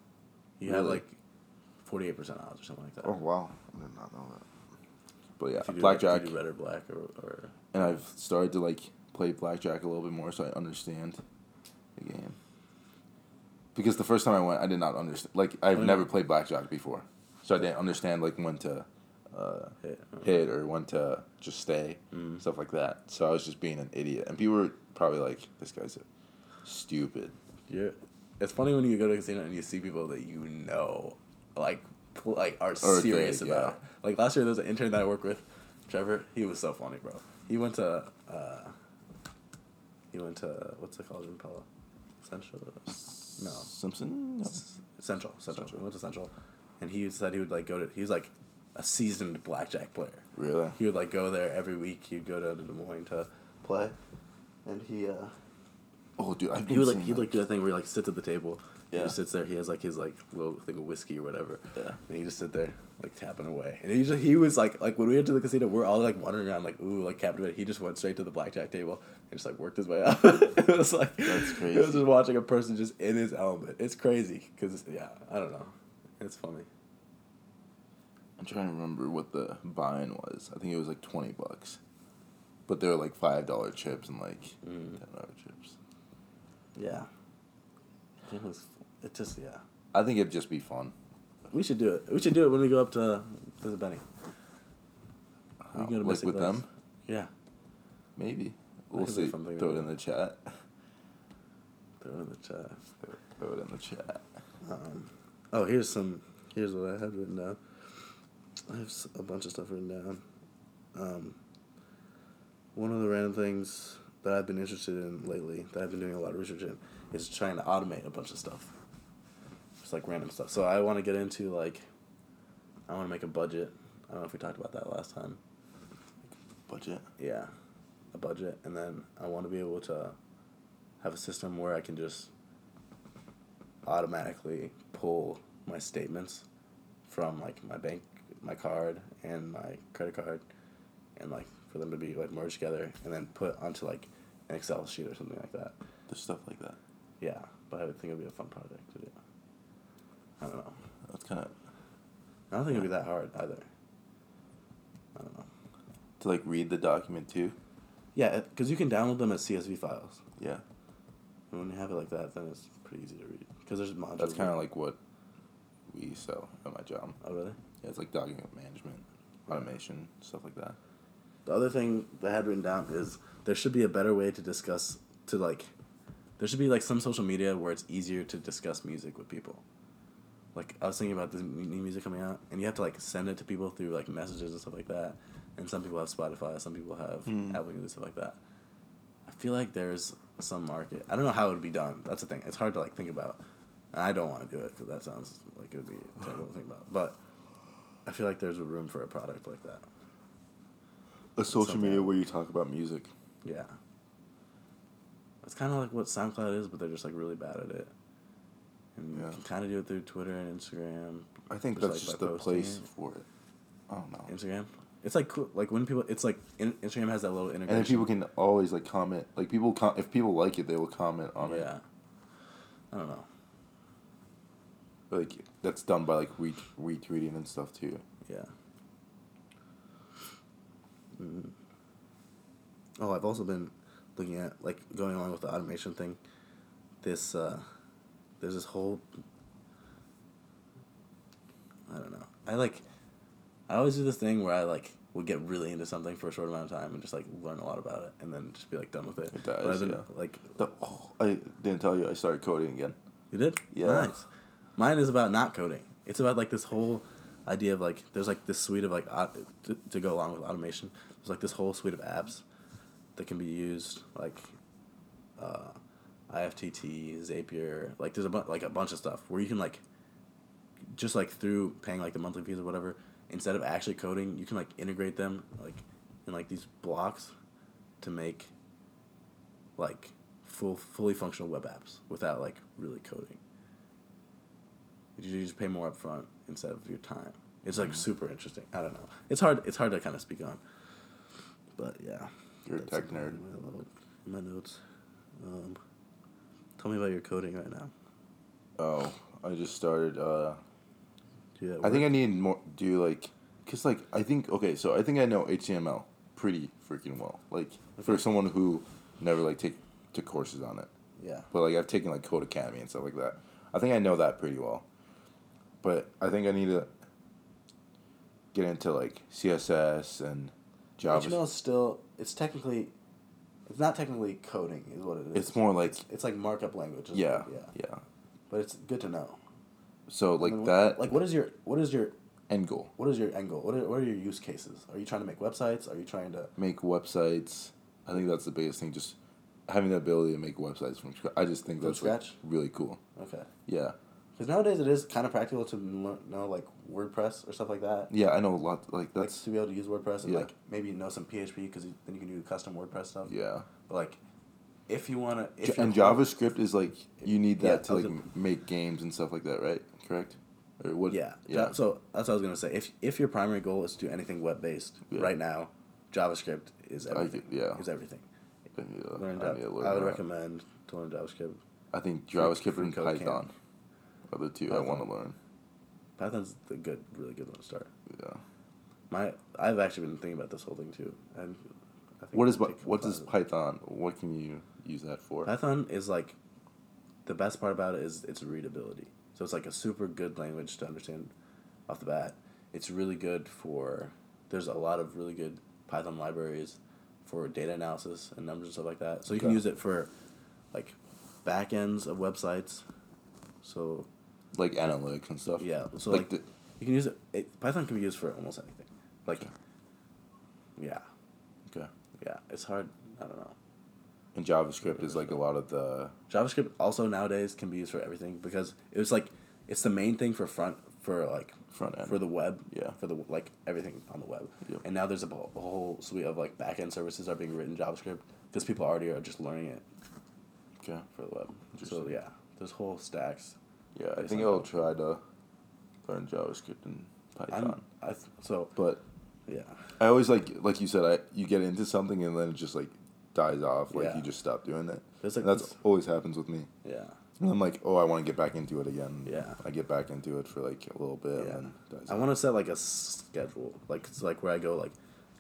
You really? Have, like, forty-eight percent odds or something like that. Oh, wow. I did not know that. But, yeah, do, blackjack. Like, do red or black or, or... And I've started to, like, play blackjack a little bit more so I understand the game. Because the first time I went, I did not understand. Like, I've oh, never yeah. played blackjack before. So I didn't understand, like, when to uh, hit. hit or when to just stay. Mm. Stuff like that. So I was just being an idiot. And people were probably like, this guy's stupid. Yeah. It's funny when you go to a casino and you see people that you know, like, like are or serious they, about yeah. it. Like, last year there was an intern that I worked with, Trevor. He was so funny, bro. He went to, uh, he went to, what's the college in Pella? Central? No. Simpson? No. S- Central, Central. Central. He went to Central. And he said he would, like, go to, he was, like, a seasoned blackjack player. Really? He would, like, go there every week. He'd go down to Des Moines to play. And he, uh... Oh, dude, I've been he would like he like do that thing where he like sits at the table. Yeah. He just sits there. He has like his like little thing of whiskey or whatever. Yeah. And he just sit there like tapping away. And he just, he was like like when we went to the casino, we're all like wandering around like ooh like captivated. He just went straight to the blackjack table and just like worked his way up. It was like that's crazy. It was just watching a person just in his element. It's crazy because yeah, I don't know. It's funny. I'm trying to remember what the buy-in was. I think it was like twenty bucks, but they were like five dollar chips and like mm. ten dollar chips. Yeah. It was, it just, yeah. I think it'd just be fun. We should do it. We should do it when we go up to visit Benny. How, we can go to like with place. Them? Yeah. Maybe. We'll see. Throw it in the chat. Throw it in the chat. Throw it in the chat. Um, oh, here's some, here's what I had written down. I have a bunch of stuff written down. Um, one of the random things... that I've been interested in lately, that I've been doing a lot of research in, is trying to automate a bunch of stuff. Just, like, random stuff. So I want to get into, like, I want to make a budget. I don't know if we talked about that last time. Budget. Yeah, a budget, and then I want to be able to have a system where I can just automatically pull my statements from like my bank, my card, and my credit card, and like for them to be like merged together and then put onto like an Excel sheet or something like that. There's stuff like that. Yeah, but I would think it would be a fun project to do. I don't know. That's kind of. I don't think it would be that hard either. I don't know. To like read the document too? Yeah, because you can download them as C S V files. Yeah. And when you have it like that, then it's pretty easy to read. Because there's modules. That's kind of like what we sell at my job. Oh, really? Yeah, it's like document management, automation, stuff like that. The other thing that I had written down is there should be a better way to discuss, to like, there should be like some social media where it's easier to discuss music with people. Like, I was thinking about this new music coming out, and you have to, like, send it to people through, like, messages and stuff like that. And some people have Spotify, some people have mm. Apple Music and stuff like that. I feel like there's some market. I don't know how it would be done. That's the thing. It's hard to, like, think about. And I don't want to do it, because that sounds like it would be terrible to think about. But I feel like there's a room for a product like that. A social media where you talk about music. Yeah. It's kind of like what SoundCloud is, but they're just, like, really bad at it. And yeah. You can kind of do it through Twitter and Instagram. I think just that's like just the place it. for it. I don't know. Instagram? It's like cool. Like when people, it's like in, Instagram has that little integration. And then people can always like comment. Like people, com- if people like it, they will comment on yeah. it. Yeah. I don't know. Like that's done by like re- retweeting and stuff too. Yeah. Mm-hmm. Oh, I've also been looking at like going along with the automation thing. This, uh, There's this whole, I don't know. I like, I always do this thing where I like will get really into something for a short amount of time and just like learn a lot about it and then just be like done with it. It does, Rather yeah. than, like, the, oh, I didn't tell you I started coding again. You did? Yeah. Nice. Mine is about not coding. It's about like this whole idea of like, there's like this suite of like, to, to go along with automation, there's like this whole suite of apps that can be used like, uh, I F T T, Zapier, like there's a bu- like a bunch of stuff where you can like, just like through paying like the monthly fees or whatever, instead of actually coding, you can like integrate them like in like these blocks to make like full fully functional web apps without like really coding. You just pay more up front instead of your time. It's like mm-hmm. super interesting. I don't know. It's hard. It's hard to kind of speak on. But yeah, you're a tech nerd. My, little, my notes. Um, Tell me about your coding right now. Oh, I just started. Uh, yeah, I think I need more. Do like, cause like I think okay, so I think I know H T M L pretty freaking well. Like okay. for someone who never like take took courses on it. Yeah. But like I've taken like Code Academy and stuff like that. I think I know that pretty well. But I think I need to get into like C S S and JavaScript. H T M L is still it's technically. It's not technically coding, is what it is. It's more like... It's, it's like markup language. Yeah, it? yeah. Yeah. But it's good to know. So, like I mean, that... Like, what is your... What is your... End goal. What is your end goal? What are, what are your use cases? Are you trying to make websites? Are you trying to... Make websites. I think that's the biggest thing, just having the ability to make websites from scratch. I just think from that's, scratch? Like, really cool. Okay. Yeah. Because nowadays it is kind of practical to know, like, WordPress or stuff like that. Yeah, I know a lot. Like, that's... Like, to be able to use WordPress and, yeah. like, maybe know some P H P because then you can do custom WordPress stuff. Yeah. But, like, if you want to... And JavaScript is, like, you need that yeah, to, like, gonna, make games and stuff like that, right? Correct? Or what? Yeah. yeah. So, that's what I was going to say. If if your primary goal is to do anything web-based yeah. right now, JavaScript is everything. I, yeah. Is everything. Yeah, learn I, Java, learn I would that. recommend to learn JavaScript. I think JavaScript and Python. Can. Other two Python. I want to learn. Python's the good, really good one to start. Yeah. My, I've actually been thinking about this whole thing too. And I think what is what does Python? What can you use that for? Python is like, the best part about it is its readability. So it's like a super good language to understand, off the bat. It's really good for. There's a lot of really good Python libraries, for data analysis and numbers and stuff like that. So you okay. can use it for, like, back ends of websites. So. Like analytics and stuff. Yeah, so like, like the, you can use it, it. Python can be used for almost anything. Like, okay. yeah, okay, yeah. It's hard. I don't know. And JavaScript is like a lot of the JavaScript also nowadays can be used for everything because it was like it's the main thing for front for like front end for the web, yeah, for the like everything on the web. Yep. And now there's a, a whole suite of like back end services are being written in JavaScript because people already are just learning it. Okay, for the web. So yeah, there's whole stacks. Yeah, I think I'll try to learn JavaScript and Python. I th- so, but yeah, I always like like you said, I you get into something and then it just like dies off, like yeah. you just stop doing it. Like and that's this, always happens with me. Yeah. And I'm like, oh, I want to get back into it again. Yeah. I get back into it for like a little bit. Yeah. And then I want to set like a schedule, like it's like where I go like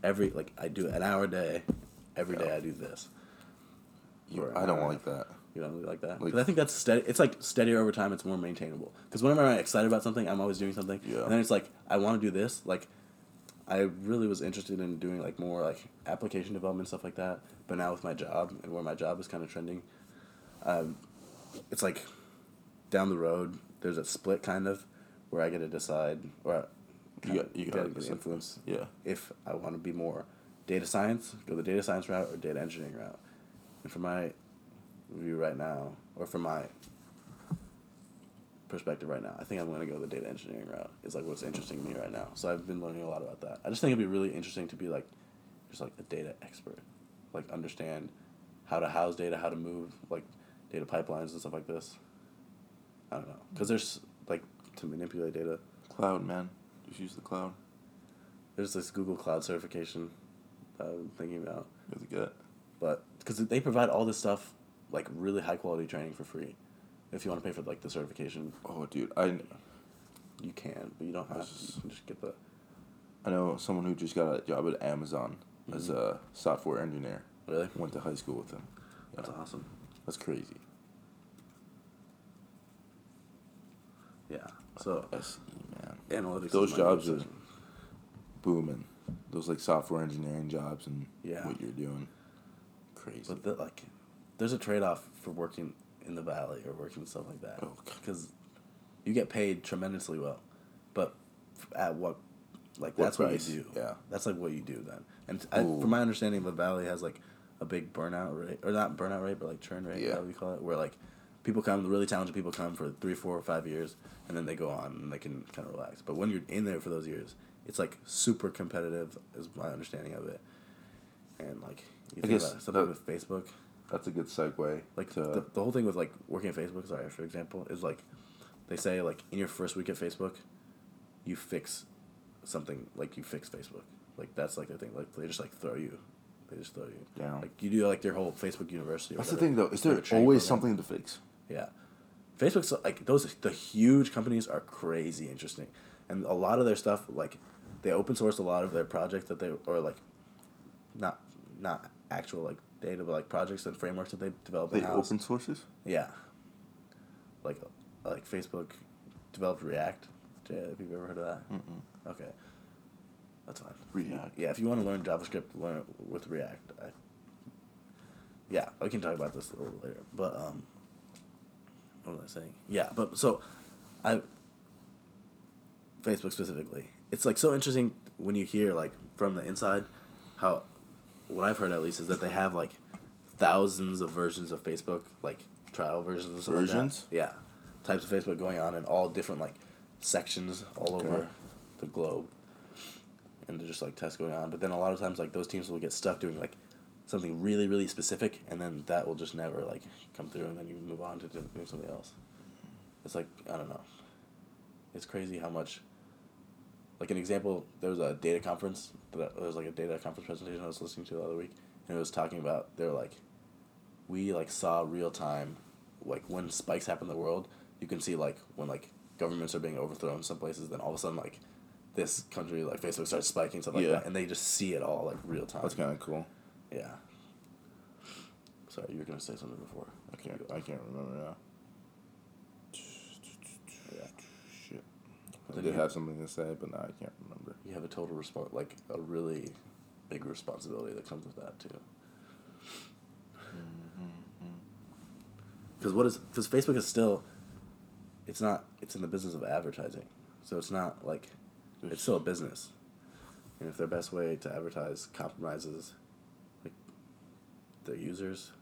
every like I do an hour a day, every yeah. day I do this. You, I don't like that. You don't really like that? Because like, I think that's steady. It's like steadier over time. It's more maintainable. Because whenever I'm excited about something, I'm always doing something. Yeah. And then it's like I want to do this. Like I really was interested in doing like more like application development stuff like that. But now with my job and where my job is kind of trending, um, it's like down the road. There's a split kind of where I get to decide or you got, you got to influence. Yeah. If I want to be more data science, go the data science route or data engineering route. And for my view right now, or from my perspective right now, I think I'm going to go the data engineering route. It's like what's interesting to me right now. So I've been learning a lot about that. I just think it'd be really interesting to be like, just like a data expert, like understand how to house data, how to move like data pipelines and stuff like this. I don't know, because there's like to manipulate data. Cloud, man, just use the cloud. There's this Google Cloud certification that I'm thinking about. Really good. But because they provide all this stuff, like really high quality training for free, if you want to pay for like the certification. Oh, dude, I. You can, but you don't have to. You can just get the. I know someone who just got a job at Amazon mm-hmm. as a software engineer. Really? Went to high school with him. Yeah. That's awesome. That's crazy. Yeah. So. S E man. Analytics. Those jobs are booming. Those like software engineering jobs and yeah. what you're doing. Crazy. But the, like, there's a trade-off for working in the valley or working stuff like that. Because oh, you get paid tremendously well, but at what, like what that's price? What you do. Yeah, that's like what you do then. And I, from my understanding, the valley has like a big burnout rate, or not burnout rate, but like churn rate. Yeah, how we call it, where like people come, the really talented people come for three, four, or five years, and then they go on and they can kind of relax. But when you're in there for those years, it's like super competitive, is my understanding of it, and like. You think I guess about something that, with Facebook. That's a good segue. Like to the, the whole thing with like working at Facebook, sorry, for example, is like they say like in your first week at Facebook, you fix something like you fix Facebook. Like that's like their thing. Like they just like throw you, they just throw you down. Like you do like their whole Facebook University. Or that's whatever. The thing though. Is there like always program. Something to fix? Yeah, Facebook's like those. The huge companies are crazy interesting, and a lot of their stuff like they open source a lot of their projects that they or like not not. actual like data, but like projects and frameworks that they develop. They in-house. Open sources. Yeah, like like Facebook developed React. Jay, have you ever heard of that? Mm-mm. Okay, that's fine. React. Yeah, if you want to learn JavaScript, learn it with React. I, yeah, we can talk about this a little later. But um, what was I saying? Yeah, but so I Facebook specifically, it's like so interesting when you hear like from the inside how. What I've heard, at least, is that they have, like, thousands of versions of Facebook, like, trial versions of something Versions? Like yeah. Types of Facebook going on in all different, like, sections all okay. over the globe. And there's just, like, tests going on. But then a lot of times, like, those teams will get stuck doing, like, something really, really specific, and then that will just never, like, come through, and then you move on to doing something else. It's like, I don't know. It's crazy how much... Like an example, there was a data conference. There was like a data conference presentation I was listening to the other week, and it was talking about they're like, we like saw real time, like when spikes happen in the world. You can see like when like governments are being overthrown in some places. Then all of a sudden like, this country like Facebook starts spiking stuff like yeah. that, and they just see it all like real time. That's kind of cool. Yeah. Sorry, you were gonna say something before. I can't. I can't remember now. I did have something to say, but now I can't remember. You have a total response, like a really big responsibility that comes with that too. Because mm-hmm. what is? Because Facebook is still, it's not. It's in the business of advertising, so it's not like, it's still a business, and if their best way to advertise compromises, like, their users,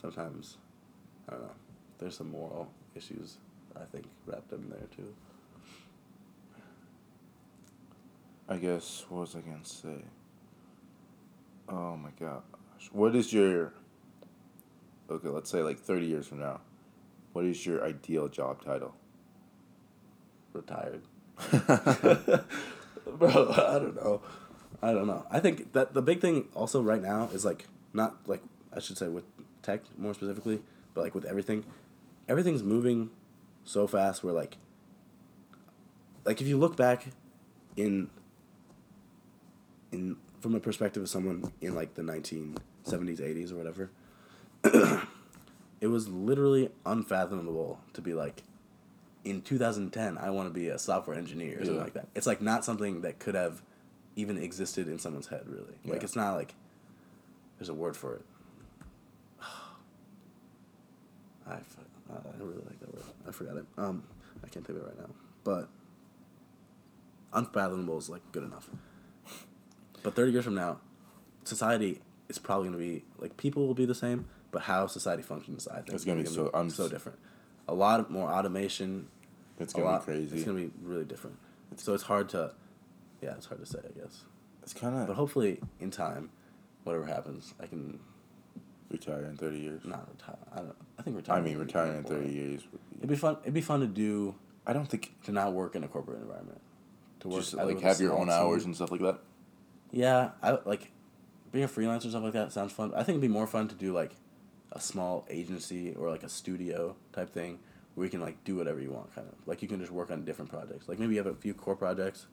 sometimes, I don't know. There's some moral issues I think wrapped up in there too. I guess, what was I going to say? Oh my gosh. What is your, okay, let's say like thirty years from now, what is your ideal job title? Retired. Bro, I don't know. I don't know. I think that the big thing also right now is like, not like, I should say with tech more specifically, but like with everything, everything's moving so fast where like, like if you look back in, in from a perspective of someone in like the nineteen seventies, eighties or whatever, it was literally unfathomable to be like, in two thousand ten, I want to be a software engineer or yeah. something like that. It's like not something that could have even existed in someone's head, really. Yeah. Like it's not like there's a word for it. I, uh, I really like that word. I forgot it. Um, I can't think of it right now. But unfathomable is like good enough. But thirty years from now, society is probably going to be like people will be the same, but how society functions, I think, it's going to be so I'm so s- different. A lot more automation. It's going to be crazy. It's going to be really different. It's so it's hard to, yeah, it's hard to say, I guess. It's kind of... But hopefully, in time, whatever happens, I can... Retire in thirty years? Not retire. I don't I think retire... I mean, retire in thirty years. It'd be fun It'd be fun to do... I don't think... To not work in a corporate environment. To work... Just, like, have your own hours and stuff like that? Yeah. I like, being a freelancer and stuff like that sounds fun. I think it'd be more fun to do, like, a small agency or like a studio type thing where you can like do whatever you want, kind of like you can just work on different projects. Like maybe you have a few core projects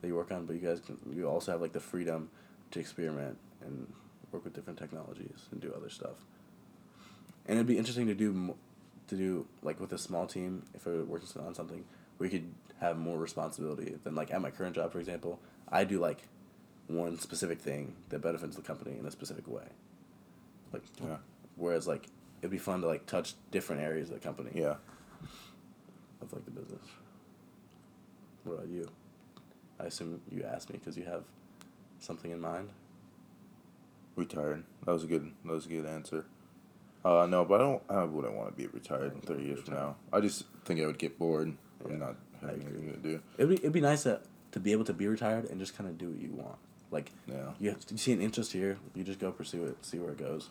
that you work on, but you guys can, you also have like the freedom to experiment and work with different technologies and do other stuff. And it'd be interesting to do to do like with a small team if I were working on something where you could have more responsibility than like at my current job, for example. I do like one specific thing that benefits the company in a specific way. Like yeah. Whereas, like, it'd be fun to, like, touch different areas of the company. Yeah. Of, like, the business. What about you? I assume you asked me because you have something in mind? Retired. That was a good That was a good answer. Uh, no, but I don't. I wouldn't want to be retired in thirty years from now. I just think I would get bored yeah. and not have anything to do. It'd be, it'd be nice to, to be able to be retired and just kind of do what you want. Like, yeah. you, have to, you see an interest here, you just go pursue it, see where it goes.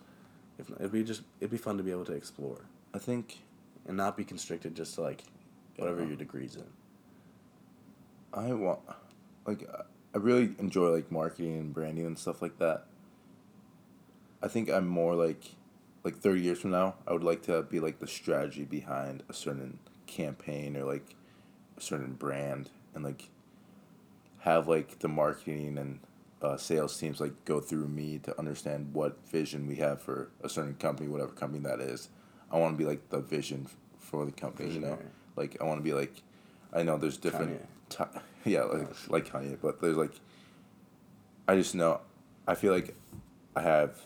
If not, it'd be just it'd be fun to be able to explore. I think, and not be constricted just to like whatever yeah. your degree's in. I want, like, I really enjoy like marketing and branding and stuff like that. I think I'm more like, like thirty years from now, I would like to be like the strategy behind a certain campaign or like a certain brand, and like have like the marketing and. Uh, sales teams like go through me to understand what vision we have for a certain company, whatever company that is. I want to be like the vision f- for the company, visionary. You know. Like I want to be like, I know there's different, t- yeah, like no, like Kanye, but there's like, I just know, I feel like, I have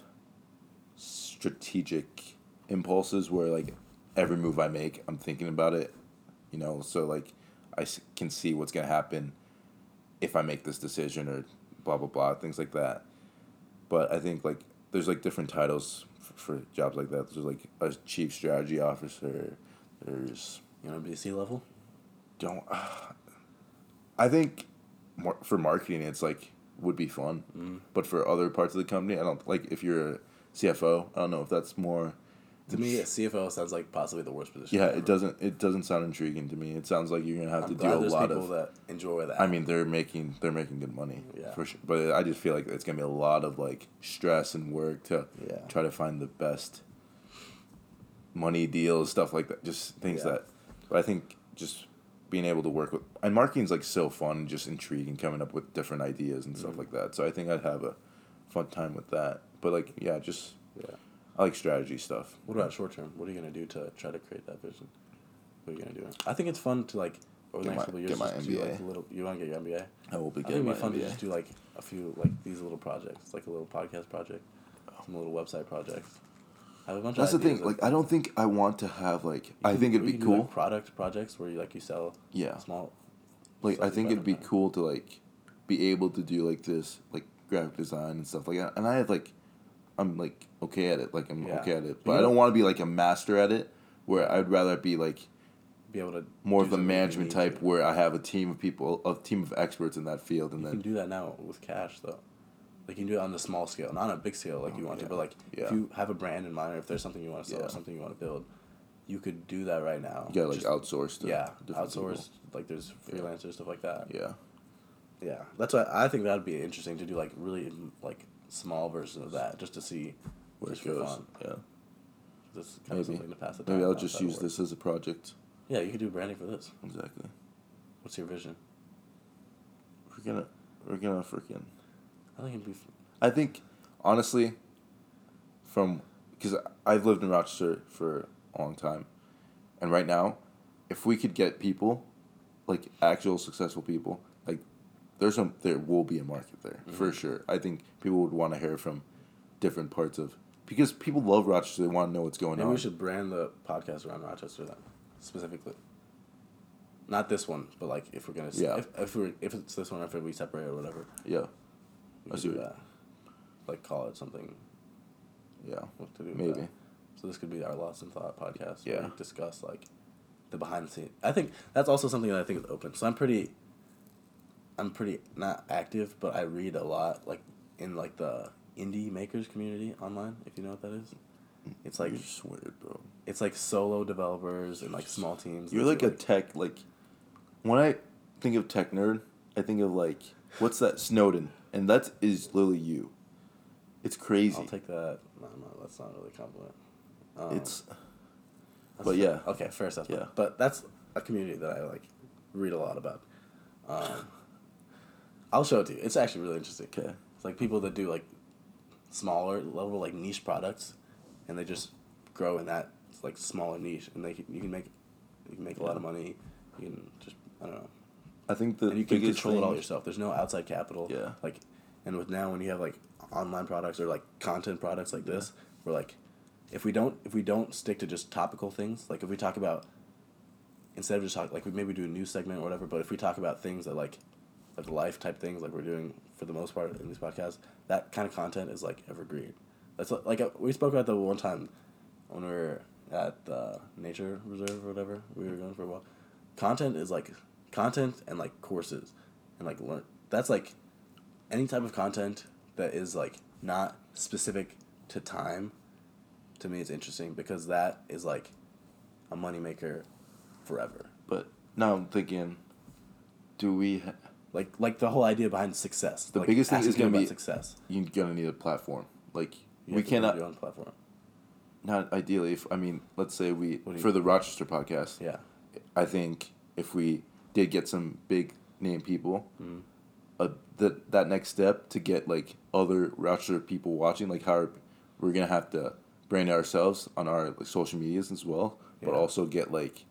strategic impulses where like every move I make, I'm thinking about it, you know. So like, I can see what's gonna happen if I make this decision or. Blah, blah, blah, things like that. But I think, like, there's, like, different titles for, for jobs like that. There's, like, a chief strategy officer. There's... You want to be C-level? Don't... Uh, I think mar- for marketing, it's, like, would be fun. Mm. But for other parts of the company, I don't... Like, if you're a C F O, I don't know if that's more... To me, a C F O sounds like possibly the worst position. Yeah, ever. it doesn't. It doesn't sound intriguing to me. It sounds like you're gonna have I'm to do a lot of. That enjoy that. I mean, they're making they're making good money. Yeah. For sure, but I just feel like it's gonna be a lot of like stress and work to yeah. try to find the best money deals, stuff like that. Just things yeah. that. But I think just being able to work with and marketing's like so fun, and just intriguing, coming up with different ideas and mm-hmm. stuff like that. So I think I'd have a fun time with that. But like, yeah, just yeah. I like strategy stuff. What about short term? What are you going to do to try to create that vision? What are you going to do? I think it's fun to, like, over get the next my, couple of years, just do, like, a little... You want to get your M B A? I will be getting I think it'd be fun M B A. To just do, like, a few, like, these little projects. Like, a little podcast project, some little website projects. I have a bunch That's of That's the thing. Like, I don't think I want to have, like... You I can, think it'd be cool. Do, like, product projects where, you like, you sell yeah. small... Like, I think it'd be time. cool to, like, be able to do, like, this, like, graphic design and stuff like that. And I have, like... I'm, like, okay at it. Like, I'm yeah. okay at it. But you know, I don't want to be, like, a master at it, where I'd rather be, like, be able to more of the management type where I have a team of people, a team of experts in that field, and you then you can do that now with cash though. Like you can do it on the small scale, not on a big scale like oh, you want yeah. to, but like yeah. if you have a brand in mind, or if there's something you want to sell, yeah. or something you want to build, you could do that right now. Yeah, like outsourced. Yeah, outsourced. People. Like there's freelancers yeah. stuff like that. Yeah, yeah. That's why I think that'd be interesting to do like really like small version of that, just to see where it goes. Fun. Yeah. This is kind Maybe. of something to pass the time. Maybe I'll just use this as a project. Yeah, you could do branding for this. Exactly. What's your vision? We're gonna, we're gonna freaking. I think it'd be. I think, honestly, from because I've lived in Rochester for a long time, and right now, if we could get people, like actual successful people, like there's some, there will be a market there mm-hmm. for sure. I think people would want to hear from different parts of. Because people love Rochester, they want to know what's going Maybe on. Maybe we should brand the podcast around Rochester then, specifically. Not this one, but like if we're gonna, yeah. if if we if it's this one, after we separate or whatever. Yeah. I see that. Like call it something. Yeah. What to do? Maybe. That. So this could be our Lost in Thought podcast. Yeah. Where we discuss like the behind the scenes. I think that's also something that I think is open. So I'm pretty. I'm pretty not active, but I read a lot. Like in like the. Indie makers community online, if you know what that is. It's like... You swear it, bro. It's like solo developers and like small teams. You're like a like, tech, like... When I think of tech nerd, I think of like, what's that? Snowden. And that is literally you. It's crazy. I'll take that. No, no, that's not really a compliment. Um, it's... But yeah. Okay, fair assessment. Yeah. But that's a community that I like read a lot about. Um, I'll show it to you. It's actually really interesting. Okay. It's like people that do like... smaller level like niche products, and they just grow in that like smaller niche, and they can, you can make you can make yeah. a lot of money. You can just I don't know. I think the and you can control it all yourself. There's no outside capital. Yeah. Like, and with now when you have like online products or like content products like yeah. this, we're like, if we don't if we don't stick to just topical things, like if we talk about instead of just talk like we maybe do a news segment or whatever, but if we talk about things that like like life type things like we're doing. For the most part in these podcasts, that kind of content is like evergreen. That's like, like a, we spoke about that one time when we were at the nature reserve or whatever we were going for a while. Content is like content and like courses and like learn. That's like any type of content that is like not specific to time. To me, it's interesting because that is like a moneymaker forever. But now I'm thinking, do we? Ha- Like like the whole idea behind success. The like biggest thing is going to be success. You're going to need a platform. Like you we cannot your own platform. Not ideally. If I mean, let's say we for mean? the Rochester podcast. Yeah. I think if we did get some big name people, mm-hmm. uh, that that next step to get like other Rochester people watching, like how we're going to have to brand ourselves on our like, social medias as well, yeah. but also get like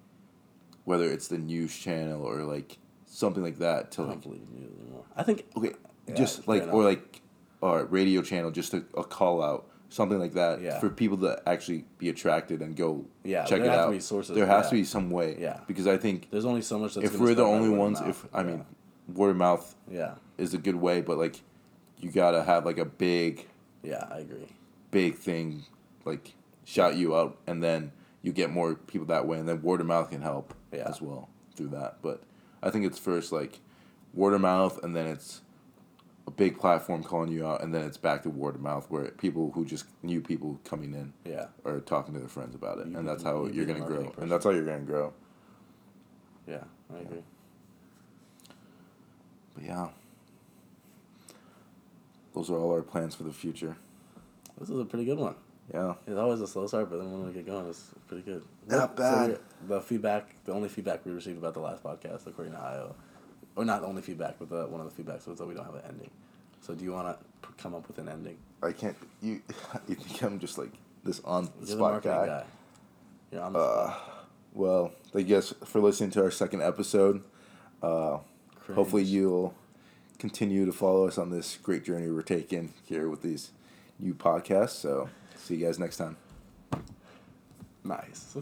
whether it's the news channel or like something like that to like, I think okay, yeah, just like or like our radio channel, just a, a call out, something like that yeah. for people to actually be attracted and go yeah, check it out. There has to be sources. There has yeah. to be some way. Yeah, because I think there's only so much. That's if we're the only ones, if I yeah. mean, word of mouth yeah. is a good way, but like you gotta have like a big yeah, I agree, big thing like shout you out, and then you get more people that way, and then word of mouth can help yeah. as well through that, but. I think it's first, like, word of mouth, and then it's a big platform calling you out, and then it's back to word of mouth, where people who just new people coming in yeah. are talking to their friends about it, you and that's how you're going to grow, person. and that's how you're going to grow. Yeah, I agree. Yeah. But, yeah. Those are all our plans for the future. This is a pretty good one. Yeah. It's always a slow start, but then when we get going, it's pretty good. Not bad. So the feedback, the only feedback we received about the last podcast, according to I O, or not the only feedback, but the, one of the feedbacks was that we don't have an ending. So do you want to p- come up with an ending? I can't. You You think I'm just like this on-the-spot guy? guy. You're on the uh, spot. Well, thank you guys for listening to our second episode. Uh, hopefully you'll continue to follow us on this great journey we're taking here with these new podcasts, so... See you guys next time. Nice.